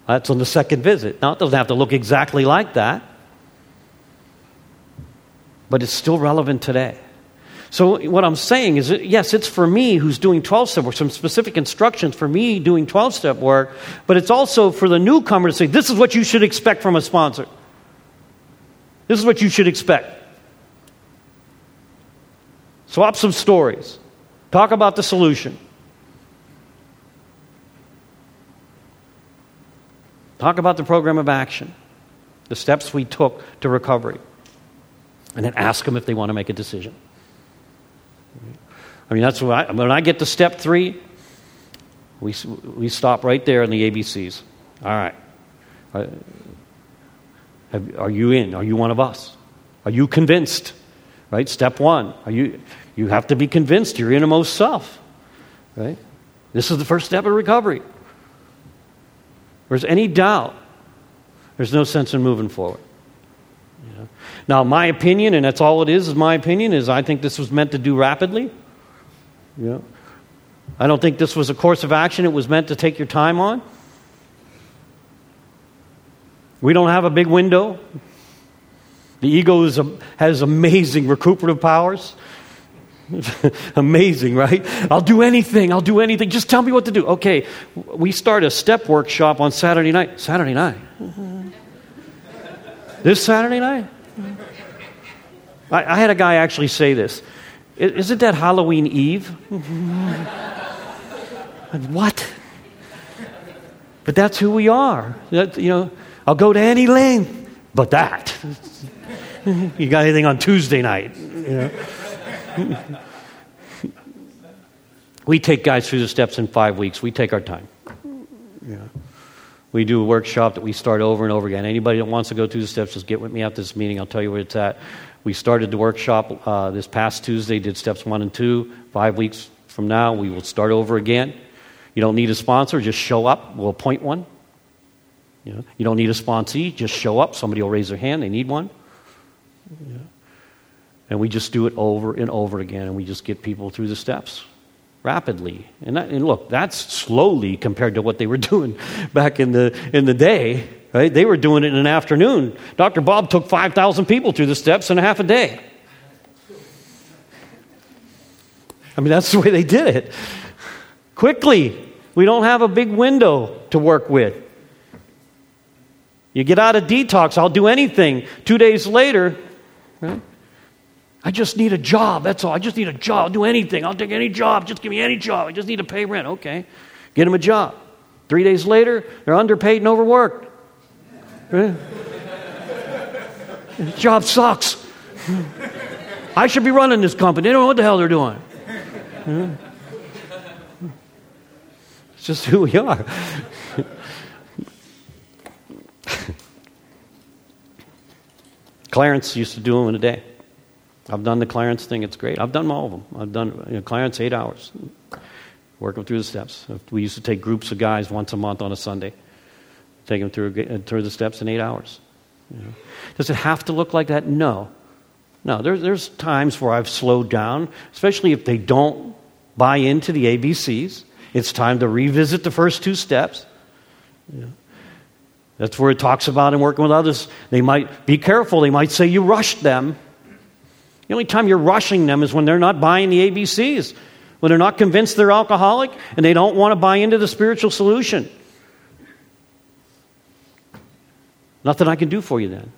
That's on the second visit. Now, it doesn't have to look exactly like that. But it's still relevant today. So what I'm saying is, yes, it's for me who's doing twelve-step work, some specific instructions for me doing twelve-step work, but it's also for the newcomer to say, this is what you should expect from a sponsor. This is what you should expect. Swap some stories. Talk about the solution. Talk about the program of action, the steps we took to recovery, and then ask them if they want to make a decision. I mean, that's what I, when I get to step three, we we stop right there in the A B Cs. All right. Are, are you in? Are you one of us? Are you convinced? Right? Step one. Are you you have to be convinced your innermost self. Right? This is the first step of recovery. There's any doubt, there's no sense in moving forward. You know? Now, my opinion, and that's all it is, is my opinion, is I think this was meant to do rapidly. You know? I don't think this was a course of action it was meant to take your time on. We don't have a big window. The ego is a, has amazing recuperative powers. Amazing, right? I'll do anything. I'll do anything. Just tell me what to do. Okay, we start a step workshop on Saturday night. Saturday night? Mm-hmm. This Saturday night? Mm-hmm. I, I had a guy actually say this. I, isn't that Halloween Eve? Mm-hmm. What? But that's who we are. That, you know, I'll go to any length, but that. You got anything on Tuesday night? You know? We take guys through the steps in five weeks. We take our time. Yeah. We do a workshop that we start over and over again. Anybody that wants to go through the steps, just get with me after this meeting. I'll tell you where it's at. We started the workshop uh, this past Tuesday, did steps one and two. Five weeks from now, we will start over again. You don't need a sponsor. Just show up. We'll appoint one. You know, you don't need a sponsee. Just show up. Somebody will raise their hand. They need one. Yeah. And we just do it over and over again, and we just get people through the steps rapidly. And, that, and look, that's slowly compared to what they were doing back in the in the day. Right? They were doing it in an afternoon. Doctor Bob took five thousand people through the steps in a half a day. I mean, that's the way they did it. Quickly. We don't have a big window to work with. You get out of detox, I'll do anything. Two days later, right? I just need a job, that's all. I just need a job. I'll do anything. I'll take any job. Just give me any job. I just need to pay rent. Okay. Get them a job. Three days later, they're underpaid and overworked. Right? The job sucks. I should be running this company. They don't know what the hell they're doing. It's just who we are. Clarence used to do them in a day. I've done the Clarence thing. It's great. I've done all of them. I've done you know, Clarence eight hours. Work them through the steps. We used to take groups of guys once a month on a Sunday. Take them through, through the steps in eight hours. You know. Does it have to look like that? No. No, there, there's times where I've slowed down, especially if they don't buy into the A B Cs. It's time to revisit the first two steps. You know. That's where it talks about in working with others. They might be careful. They might say you rushed them. The only time you're rushing them is when they're not buying the A B Cs, when they're not convinced they're alcoholic and they don't want to buy into the spiritual solution. Nothing I can do for you then,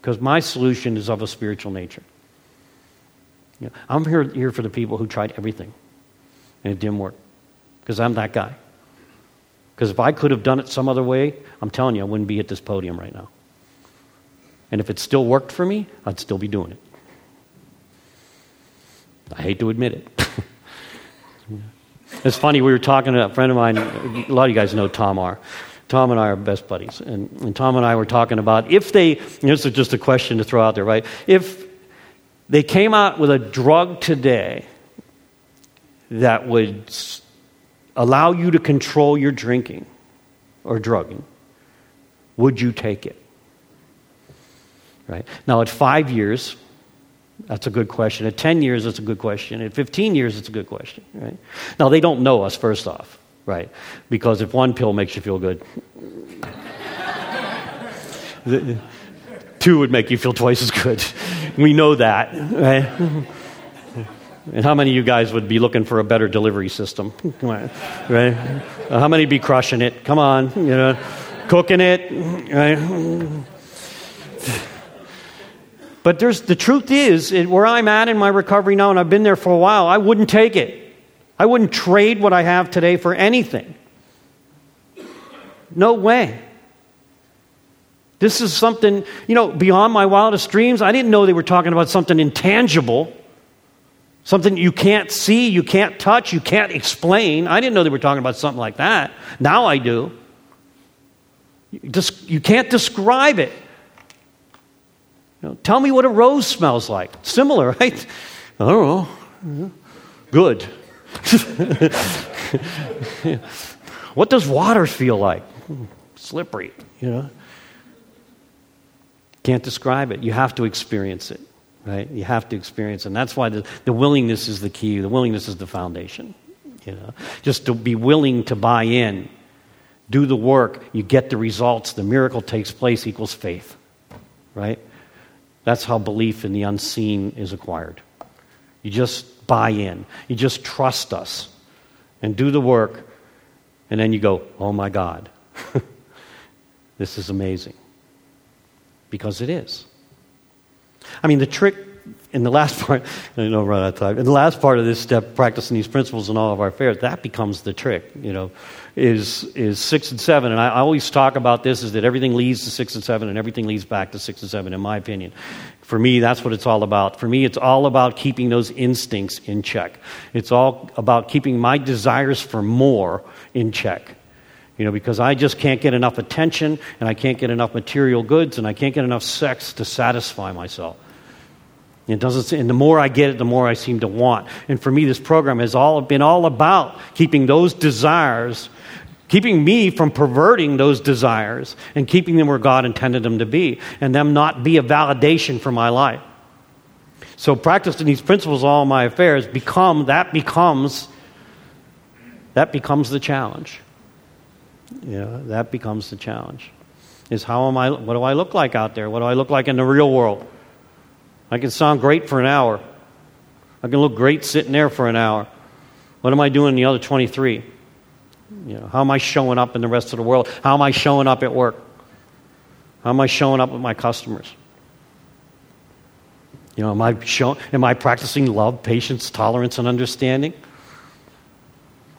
because my solution is of a spiritual nature. You know, I'm here, here for the people who tried everything and it didn't work, because I'm that guy. Because if I could have done it some other way, I'm telling you, I wouldn't be at this podium right now. And if it still worked for me, I'd still be doing it. I hate to admit it. It's funny, we were talking to a friend of mine, a lot of you guys know Tom R. Tom and I are best buddies, and, and Tom and I were talking about if they, you know, this is just a question to throw out there, right? If they came out with a drug today that would allow you to control your drinking or drugging, would you take it? Right? Now, at five years, that's a good question. At ten years, that's a good question. At fifteen years, it's a good question. Right? Now, they don't know us, first off, right? Because if one pill makes you feel good, the, two would make you feel twice as good. We know that, right? And how many of you guys would be looking for a better delivery system? Come on, right? Uh, how many be crushing it? Come on, you know, cooking it, right? But there's the truth is, it, where I'm at in my recovery now, and I've been there for a while, I wouldn't take it. I wouldn't trade what I have today for anything. No way. This is something, you know, beyond my wildest dreams. I didn't know they were talking about something intangible. Something you can't see, you can't touch, you can't explain. I didn't know they were talking about something like that. Now I do. You can't describe it. You know, tell me what a rose smells like. Similar, right? I don't know. Good. What does water feel like? Slippery, you know. Can't describe it. You have to experience it. Right? You have to experience, and that's why the, the willingness is the key. The willingness is the foundation. You know, just to be willing to buy in, do the work, you get the results. The miracle takes place equals faith. Right? That's how belief in the unseen is acquired. You just buy in. You just trust us, and do the work, and then you go, "Oh my God, this is amazing," because it is. I mean, the trick in the last part, I know I'm running out of time, in the last part of this step, practicing these principles in all of our affairs, that becomes the trick, you know, is is six and seven. And I, I always talk about this, is that everything leads to six and seven and everything leads back to six and seven, in my opinion. For me, that's what it's all about. For me, it's all about keeping those instincts in check. It's all about keeping my desires for more in check. You know, because I just can't get enough attention, and I can't get enough material goods, and I can't get enough sex to satisfy myself. It doesn't. And the more I get it, the more I seem to want. And for me, this program has all been all about keeping those desires, keeping me from perverting those desires, and keeping them where God intended them to be, and them not be a validation for my life. So practicing these principles, all my affairs, become that becomes that becomes the challenge. You know, that becomes the challenge. Is how am I, what do I look like out there? What do I look like in the real world? I can sound great for an hour. I can look great sitting there for an hour. What am I doing the other twenty-three? You know, how am I showing up in the rest of the world? How am I showing up at work? How am I showing up with my customers? You know, am I show, am I practicing love, patience, tolerance, and understanding?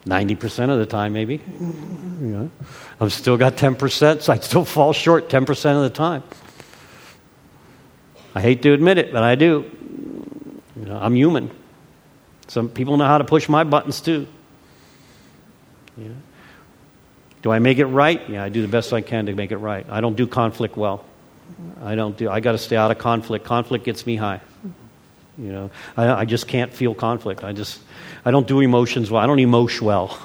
ninety percent of the time, maybe. You know, I've still got ten percent, so I still fall short ten percent of the time. I hate to admit it, but I do. You know, I'm human. Some people know how to push my buttons, too. You know? Do I make it right? Yeah, I do the best I can to make it right. I don't do conflict well. I don't do. I got to stay out of conflict. Conflict gets me high. You know, I, I just can't feel conflict. I just, I don't do emotions well. I don't emosh well.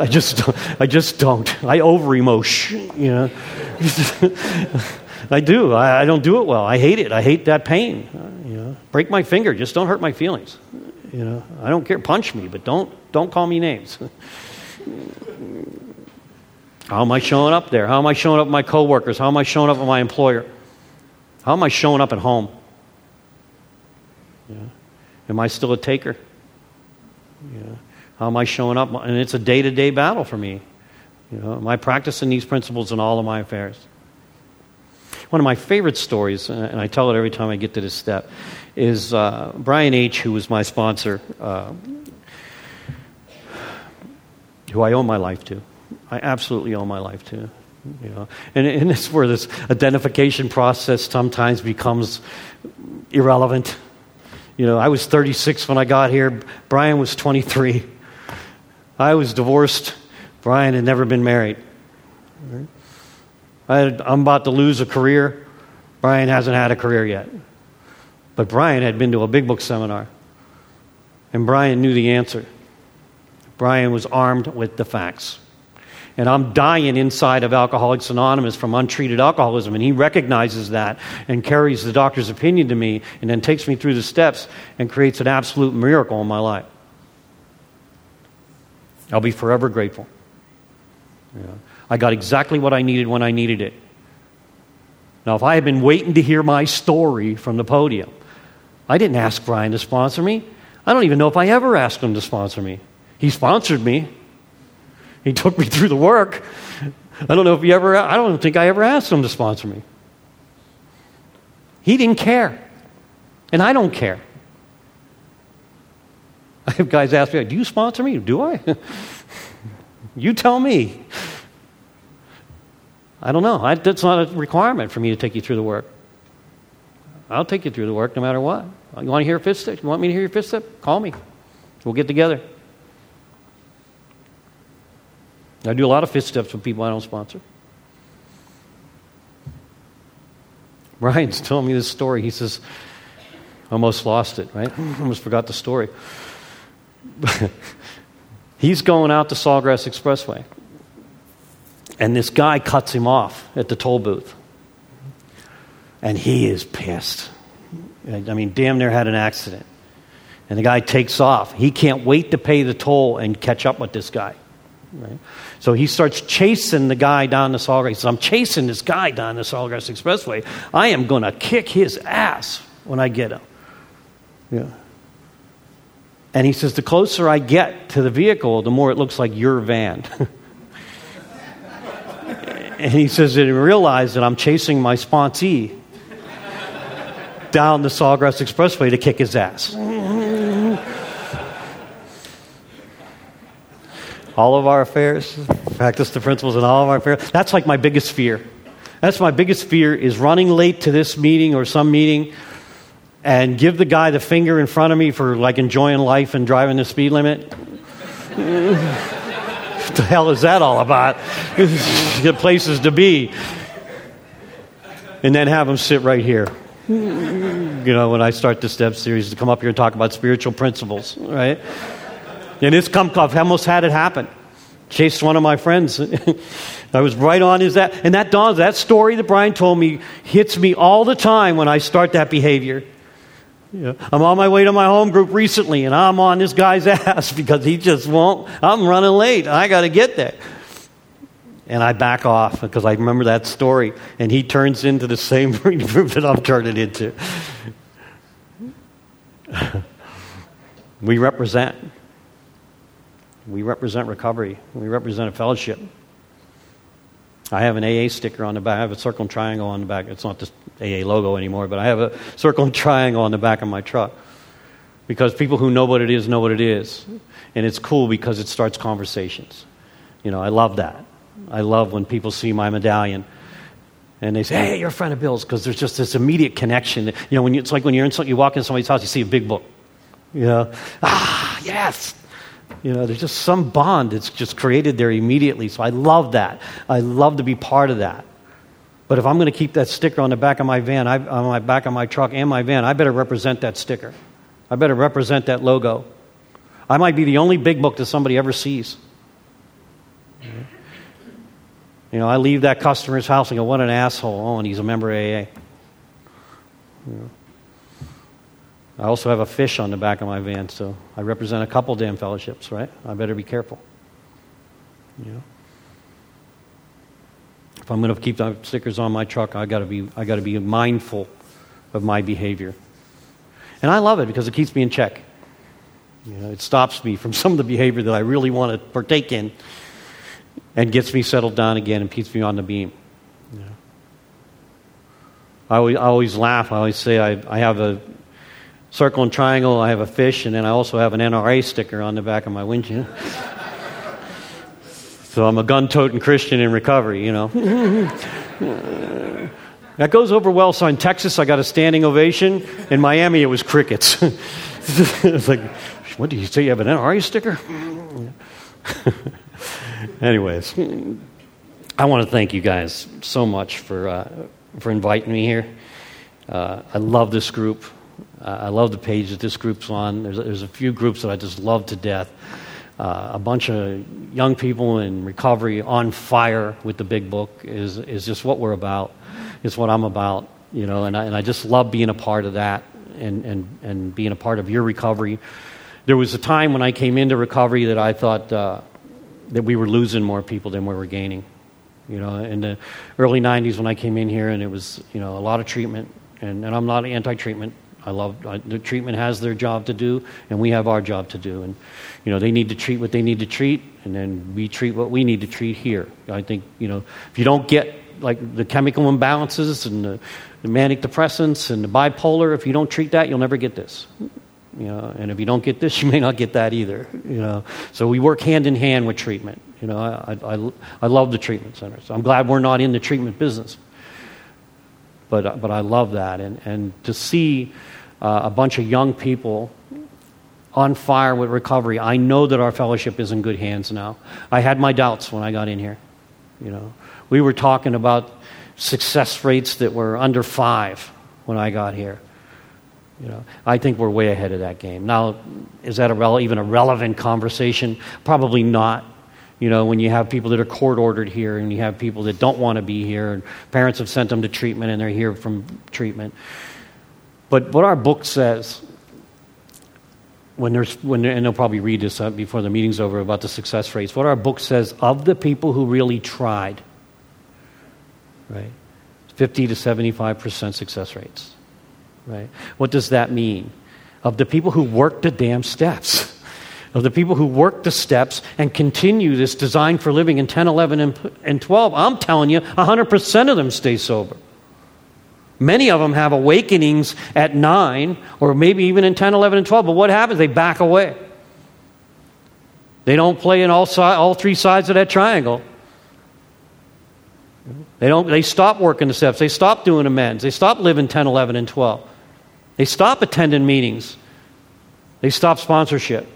I just, I just don't. I over-emosh, you know. I do. I, I don't do it well. I hate it. I hate that pain. Uh, you know, break my finger. Just don't hurt my feelings. You know, I don't care. Punch me, but don't, don't call me names. How am I showing up there? How am I showing up with my coworkers? How am I showing up with my employer? How am I showing up at home? Yeah. Am I still a taker? Yeah. How am I showing up? And it's a day-to-day battle for me. You know, am I practicing these principles in all of my affairs? One of my favorite stories, and I tell it every time I get to this step, is uh, Brian H., who was my sponsor, uh, who I owe my life to. I absolutely owe my life to. You know, and, and it's where this identification process sometimes becomes irrelevant. You know, I was thirty-six when I got here. Brian was twenty-three. I was divorced. Brian had never been married. I had, I'm about to lose a career. Brian hasn't had a career yet. But Brian had been to a Big Book seminar. And Brian knew the answer. Brian was armed with the facts. And I'm dying inside of Alcoholics Anonymous from untreated alcoholism. And he recognizes that and carries the doctor's opinion to me and then takes me through the steps and creates an absolute miracle in my life. I'll be forever grateful. Yeah. I got exactly what I needed when I needed it. Now, if I had been waiting to hear my story from the podium, I didn't ask Brian to sponsor me. I don't even know if I ever asked him to sponsor me. He sponsored me. He took me through the work. I don't know if he ever, I don't think I ever asked him to sponsor me. He didn't care. And I don't care. I have guys ask me, do you sponsor me? Do I? You tell me. I don't know. I, that's not a requirement for me to take you through the work. I'll take you through the work no matter what. You want to hear a fifth step? You want me to hear your fifth step? Call me. We'll get together. I do a lot of fifth steps with people I don't sponsor. Brian's telling me this story. He says, almost lost it, right? Almost forgot the story. He's going out to Sawgrass Expressway. And this guy cuts him off at the toll booth. And he is pissed. I mean, damn near had an accident. And the guy takes off. He can't wait to pay the toll and catch up with this guy. Right? So he starts chasing the guy down the Sawgrass. He says, I'm chasing this guy down the Sawgrass Expressway. I am going to kick his ass when I get him. Yeah. And he says, the closer I get to the vehicle, the more it looks like your van. And he says, and he realized that I'm chasing my sponsee down the Sawgrass Expressway to kick his ass. All of our affairs, practice the principles in all of our affairs. That's like my biggest fear. That's my biggest fear is running late to this meeting or some meeting and give the guy the finger in front of me for like enjoying life and driving the speed limit. What the hell is that all about? Get places to be. And then have them sit right here. You know, when I start the step series to come up here and talk about spiritual principles, right? And it's come, I've almost had it happen. Chased one of my friends. I was right on his, that, and that dawns, that story that Brian told me hits me all the time when I start that behavior. Yeah. I'm on my way to my home group recently, and I'm on this guy's ass because he just won't. I'm running late. I got to get there. And I back off because I remember that story, and he turns into the same group that I'm turning into. We represent. We represent recovery. We represent a fellowship. I have an A A sticker on the back. I have a circle and triangle on the back. It's not the A A logo anymore, but I have a circle and triangle on the back of my truck because people who know what it is know what it is. And it's cool because it starts conversations. You know, I love that. I love when people see my medallion and they say, hey, you're a friend of Bill's, because there's just this immediate connection. That, you know, when you, it's like when you're in, you walk into somebody's house, you see a big book. You know, ah, yes. You know, there's just some bond that's just created there immediately. So I love that. I love to be part of that. But if I'm going to keep that sticker on the back of my van, I, on my back of my truck and my van, I better represent that sticker. I better represent that logo. I might be the only big book that somebody ever sees. You know, I leave that customer's house and go, what an asshole. Oh, and he's a member of A A. You know. I also have a fish on the back of my van, so I represent a couple damn fellowships, right? I better be careful. You know? If I'm going to keep the stickers on my truck, I got to be I got to be mindful of my behavior. And I love it because it keeps me in check. You know, it stops me from some of the behavior that I really want to partake in and gets me settled down again and keeps me on the beam. You know? I always, I always laugh. I always say I, I have a circle and triangle, I have a fish, and then I also have an N R A sticker on the back of my windshield. So I'm a gun-toting Christian in recovery, you know. That goes over well. So in Texas, I got a standing ovation. In Miami, it was crickets. It's like, what do you say? You have an N R A sticker? Anyways, I want to thank you guys so much for uh, for inviting me here. Uh, I love this group. Uh, I love the page that this group's on. There's, there's a few groups that I just love to death. Uh, a bunch of young people in recovery on fire with the big book is is just what we're about. It's what I'm about, you know, and I, and I just love being a part of that and, and, and being a part of your recovery. There was a time when I came into recovery that I thought uh, that we were losing more people than we were gaining, you know, in the early nineties when I came in here, and it was, you know, a lot of treatment, and, and I'm not anti-treatment. I love, I, the treatment has their job to do, and we have our job to do, and, you know, they need to treat what they need to treat, and then we treat what we need to treat here. I think, you know, if you don't get like the chemical imbalances and the, the manic depressants and the bipolar, if you don't treat that, you'll never get this. You know, and if you don't get this, you may not get that either. You know, so we work hand in hand with treatment. You know, I I, I love the treatment centers. I'm glad we're not in the treatment business, but but I love that, and and to see uh, a bunch of young people on fire with recovery. I know that our fellowship is in good hands now. I had my doubts when I got in here. You know, we were talking about success rates that were under five when I got here. You know, I think we're way ahead of that game. Now, is that a rele- even a relevant conversation? Probably not. You know, when you have people that are court-ordered here and you have people that don't want to be here and parents have sent them to treatment and they're here from treatment. But what our book says, when there's, when and they'll probably read this before the meeting's over about the success rates, what our book says of the people who really tried, right, fifty to seventy-five percent success rates. Right? What does that mean? Of the people who work the damn steps, of the people who work the steps and continue this design for living in ten, eleven, and twelve, I'm telling you, one hundred percent of them stay sober. Many of them have awakenings at nine or maybe even in ten, eleven, and twelve, but what happens? They back away. They don't play in all, si- all three sides of that triangle. They don't. They stop working the steps. They stop doing amends. They stop living ten, eleven, and twelve. They stop attending meetings. They stop sponsorship.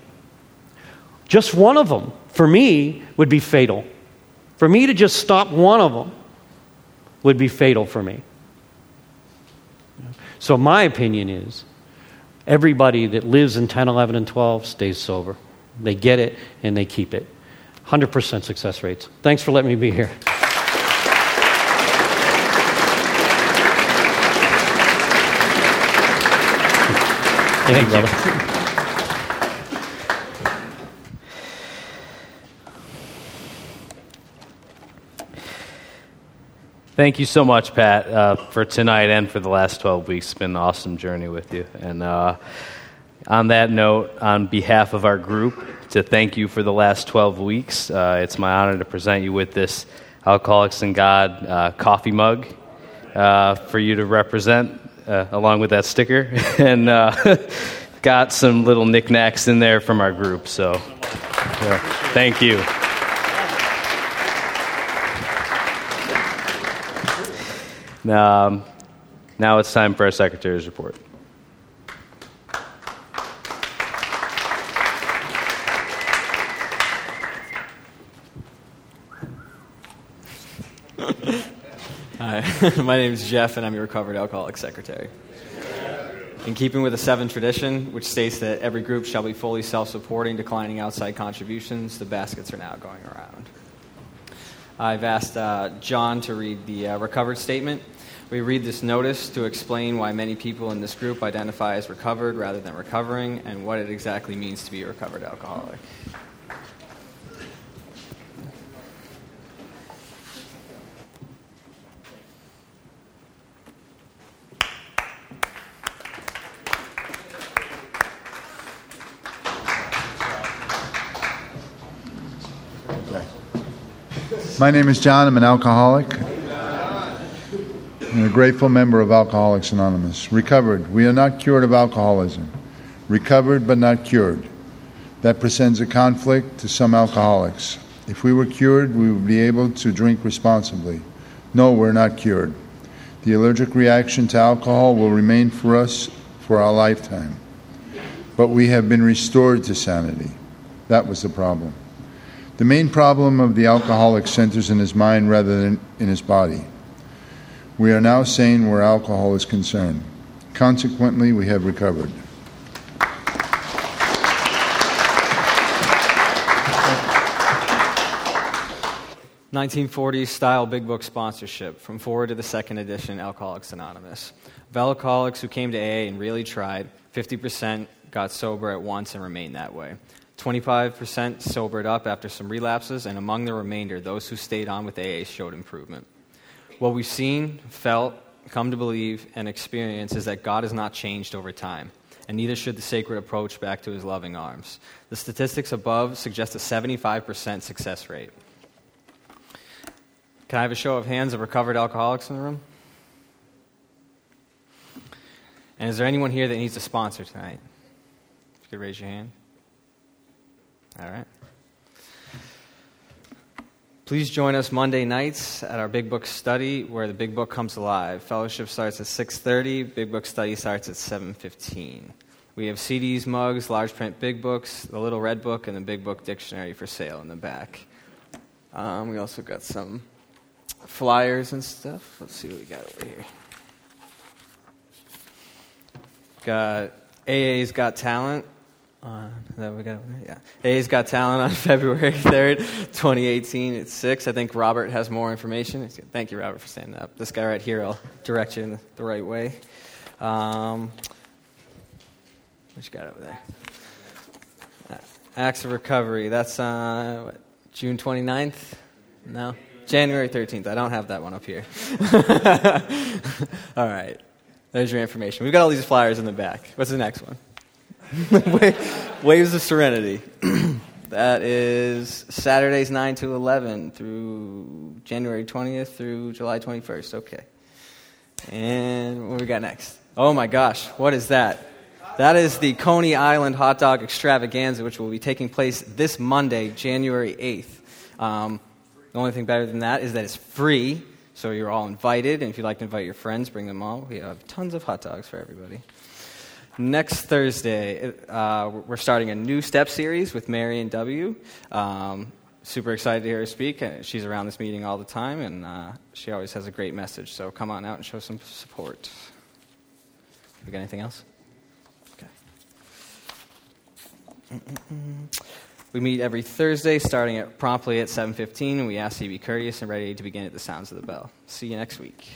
Just one of them, for me, would be fatal. For me to just stop one of them would be fatal for me. So my opinion is everybody that lives in ten, eleven, and twelve stays sober. They get it, and they keep it. one hundred percent success rates. Thanks for letting me be here. Thank you, brother. Thank you so much, Pat, uh, for tonight and for the last twelve weeks. It's been an awesome journey with you. And uh, on that note, on behalf of our group, to thank you for the last twelve weeks, uh, it's my honor to present you with this Alcoholics and God uh, coffee mug uh, for you to represent. Uh, along with that sticker, and uh, got some little knickknacks in there from our group. So, yeah. Thank you. Um, now it's time for our secretary's report. My name is Jeff, and I'm your recovered alcoholic secretary. In keeping with the seventh tradition, which states that every group shall be fully self-supporting, declining outside contributions, the baskets are now going around. I've asked uh, John to read the uh, recovered statement. We read this notice to explain why many people in this group identify as recovered rather than recovering, and what it exactly means to be a recovered alcoholic. My name is John. I'm an alcoholic. a grateful member of Alcoholics Anonymous. Recovered, we are not cured of alcoholism. Recovered but not cured. That presents a conflict to some alcoholics. If we were cured, we would be able to drink responsibly. No, we're not cured. The allergic reaction to alcohol will remain for us for our lifetime. But we have been restored to sanity. That was the problem. The main problem of the alcoholic centers in his mind rather than in his body. We are now sane where alcohol is concerned. Consequently, we have recovered. nineteen forties style big book sponsorship from forward to the second edition Alcoholics Anonymous. Of alcoholics who came to A A and really tried, fifty percent got sober at once and remained that way. twenty-five percent sobered up after some relapses, and among the remainder, those who stayed on with A A showed improvement. What we've seen, felt, come to believe, and experience is that God has not changed over time, and neither should the sacred approach back to his loving arms. The statistics above suggest a seventy-five percent success rate. Can I have a show of hands of recovered alcoholics in the room? And is there anyone here that needs a sponsor tonight? If you could raise your hand. All right. Please join us Monday nights at our Big Book study where the Big Book comes alive. Fellowship starts at six thirty. Big Book study starts at seven fifteen. We have C Ds, mugs, large print Big Books, the Little Red Book, and the Big Book Dictionary for sale in the back. Um, we also got some flyers and stuff. Let's see what we got over here. Got A A's Got Talent. Uh, that we got, yeah. A A's Got Talent on February third, twenty eighteen at six. I think Robert has more information. Thank you, Robert, for standing up. This guy right here will direct you in the right way. Um, what you got over there? Uh, Acts of Recovery. That's uh, what, June twenty-ninth? No? January thirteenth. I don't have that one up here. All right. There's your information. We've got all these flyers in the back. What's the next one? Waves of Serenity. That is Saturdays nine to eleven through January twentieth through July twenty-first. Okay. And what we got next? Oh my gosh, what is that? That is the Coney Island Hot Dog Extravaganza, which will be taking place this Monday, January eighth. Um, the only thing better than that is that it's free, so you're all invited. And if you'd like to invite your friends, bring them all. We have tons of hot dogs for everybody. Next Thursday, uh, we're starting a new step series with Marion W. Um, super excited to hear her speak. She's around this meeting all the time, and uh, she always has a great message. So come on out and show some support. We got anything else? Okay. Mm-mm-mm. We meet every Thursday, starting at promptly at seven fifteen, and we ask you to be courteous and ready to begin at the sounds of the bell. See you next week.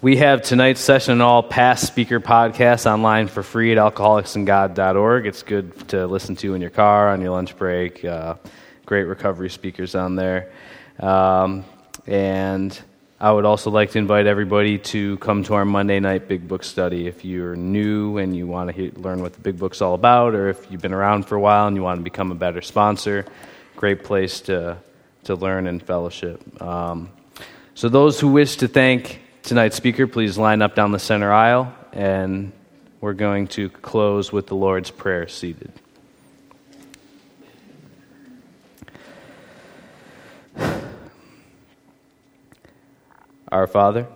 We have tonight's session and all past speaker podcasts online for free at alcoholics and god dot org. It's good to listen to in your car, on your lunch break. Uh, great recovery speakers on there. Um, and I would also like to invite everybody to come to our Monday night Big Book study. If you're new and you want to hear, learn what the Big Book's all about, or if you've been around for a while and you want to become a better sponsor, great place to, to learn and fellowship. Um, so those who wish to thank tonight's speaker, please line up down the center aisle, and we're going to close with the Lord's Prayer seated. Our Father,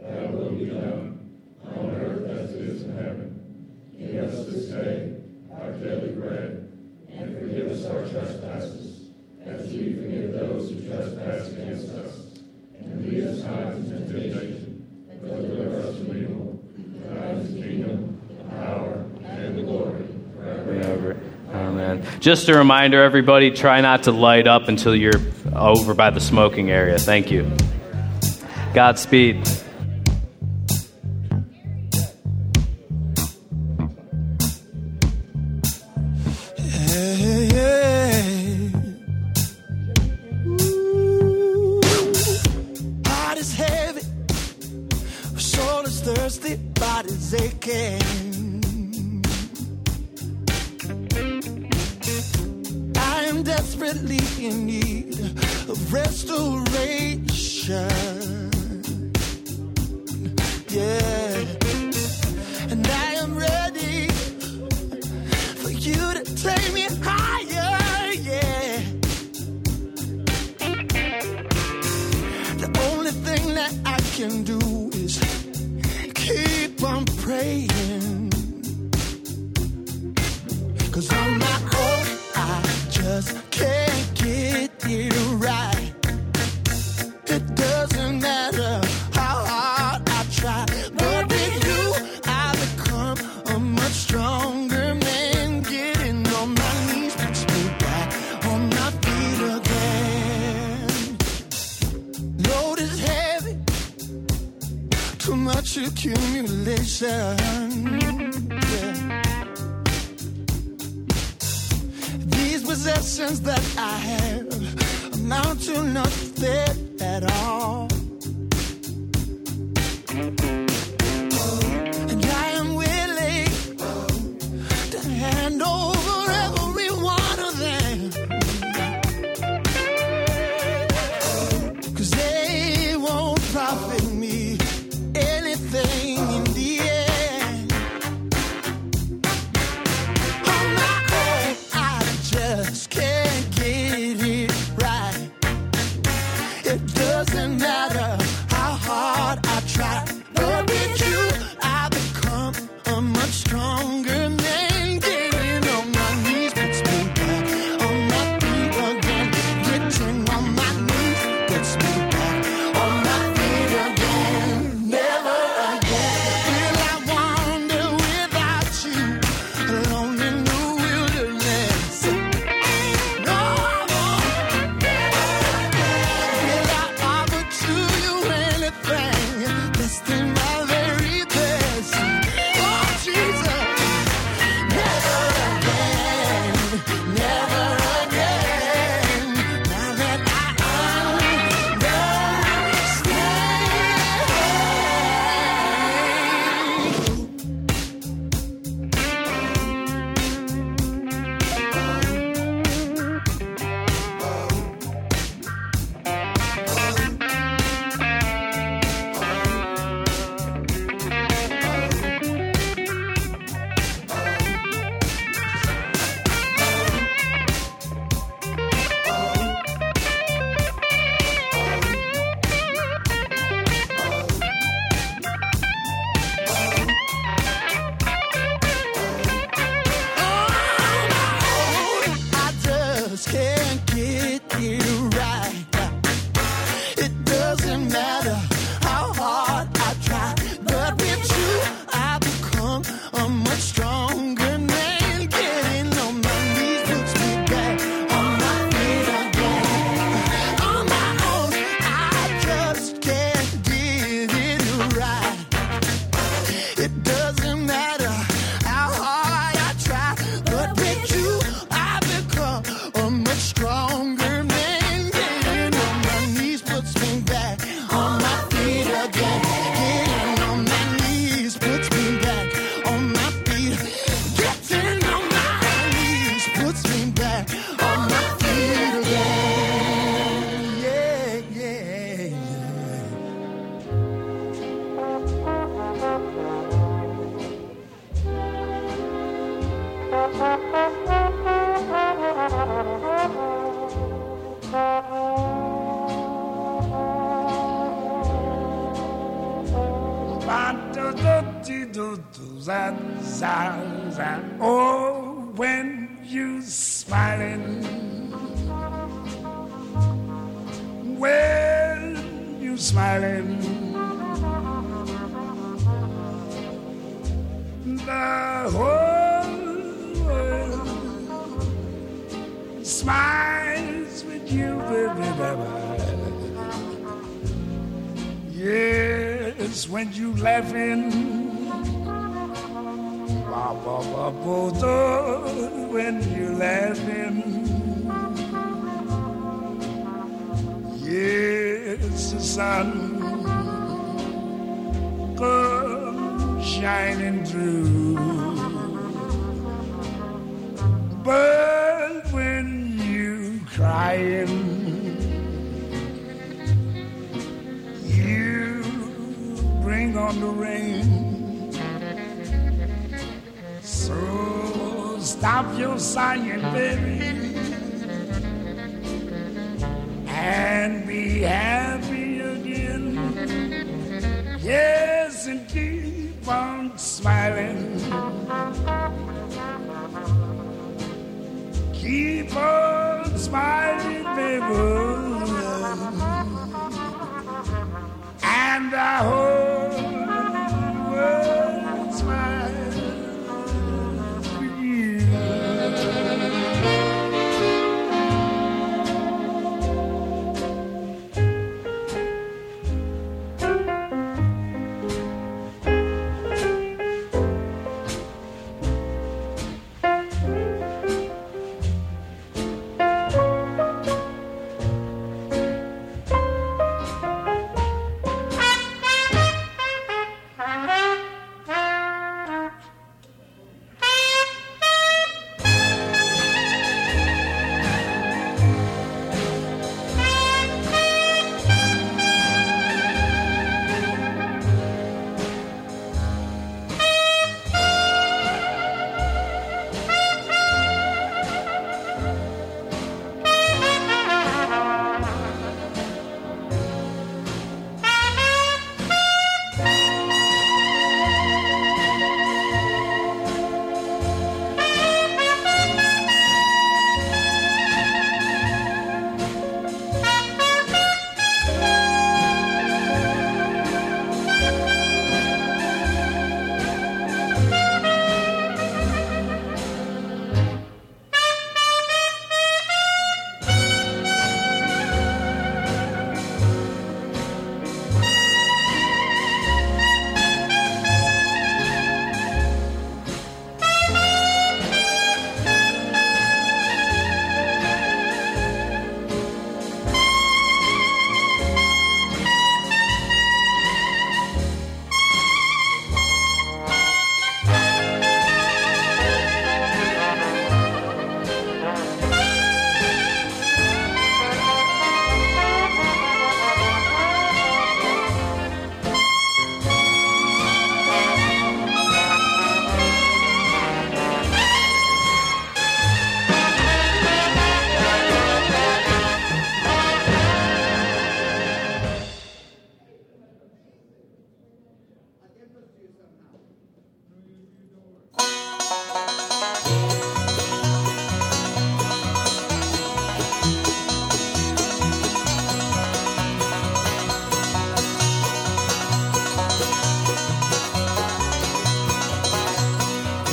Thy will be done on earth as it is in heaven. Give us this day our daily bread. And forgive us our trespasses, as we forgive those who trespass against us. And lead us not into temptation, but deliver us from evil. For thine is the kingdom, the power, and the glory, forever and ever. Amen. Just a reminder, everybody, try not to light up until you're over by the smoking area. Thank you. Godspeed. body's aching. I am desperately in need of restoration. Yeah, and I am ready for you to take me higher. Yeah, the only thing that I can do is keep on praying, 'cause on my own I just can't get it right. It doesn't matter how hard I try, but with you I become a much stronger man, getting on my knees puts me back on my feet again. Load is heavy, too much accumulation. Yeah. These possessions that I have amount to nothing at all. And I am willing to hand over every one of them, 'cause they won't profit me anything in the end. On my own, I just can't get it right. It doesn't matter how hard I try, but with you, I become a much stronger man. Getting on my knees puts me back on my feet again. Getting on my knees puts me back on my feet again. Never again will I wander without you, alone in the wilderness. No more. Will I offer to you anything less than my very best? Oh, Jesus. Never again, never again. Now that I understand. I just can't get you right. It doesn't matter how hard I try, but with you I become a much stronger man. Getting on my knees puts me back on my feet again. On my own, I just can't get it right. It doesn't matter how hard I try, but with you I become a much stronger man. Getting on my knees puts me back on my feet again. Getting on my knees puts me back on my feet. Getting on my knees puts me back on my feet again. Yeah, yeah, yeah. And oh, when you smiling, when you smiling, the whole world smiles with you, baby, baby. Yes, when you laughing. When you're laughing, yes, the sun comes shining through. But when you crying, you bring on the rain. So stop your sighing, baby, and be happy again. Yes, and keep on smiling. Keep on smiling, baby, and I hope we'll smile for you.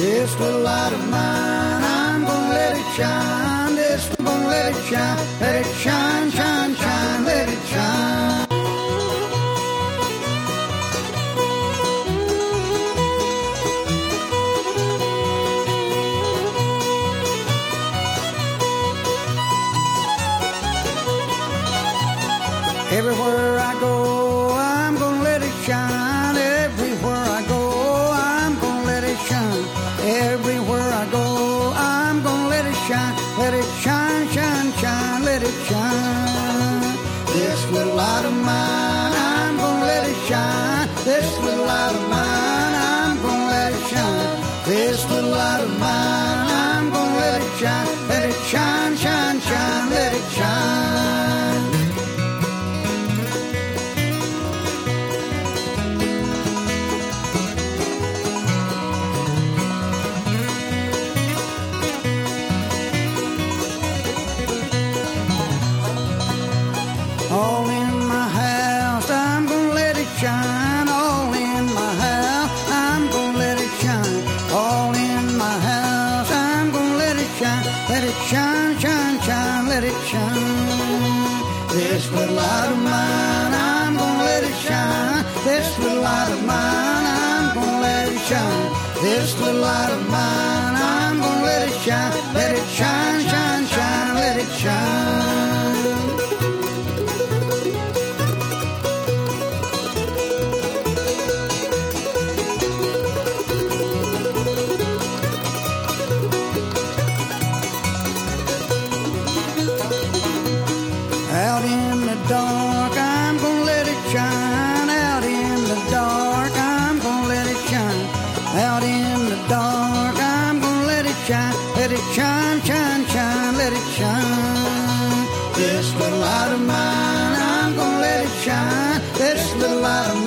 This little light of mine, I'm gonna let it shine. This I'm gonna let it shine, let it shine, shine, shine, let it shine. Everywhere I go, I'm gonna let it shine. Everywhere I go, I'm gonna let it shine. Everywhere I go, I'm gonna let it shine, let it shine, shine, shine, let it shine. This little light of mine, I'm gonna let it shine. This little light of mine, I'm gonna let it shine. This little light of mine, I'm gonna let it shine, let it shine, shine, shine, let it shine. All in my house, I'm gonna let it shine. All in my house, I'm gonna let it shine. All in my house, I'm gonna let it shine. Let it shine, shine, shine, let it shine. This little light of mine, I'm gonna let it shine. This little light of mine, I'm gonna let it shine. This little light of mine, I'm gonna let it shine. Let it shine, shine, shine, let it shine. out in the dark. I'm gonna let it shine, let it shine, shine, shine, let it shine. This little light of mine, I'm gonna let it shine. This little light of mine.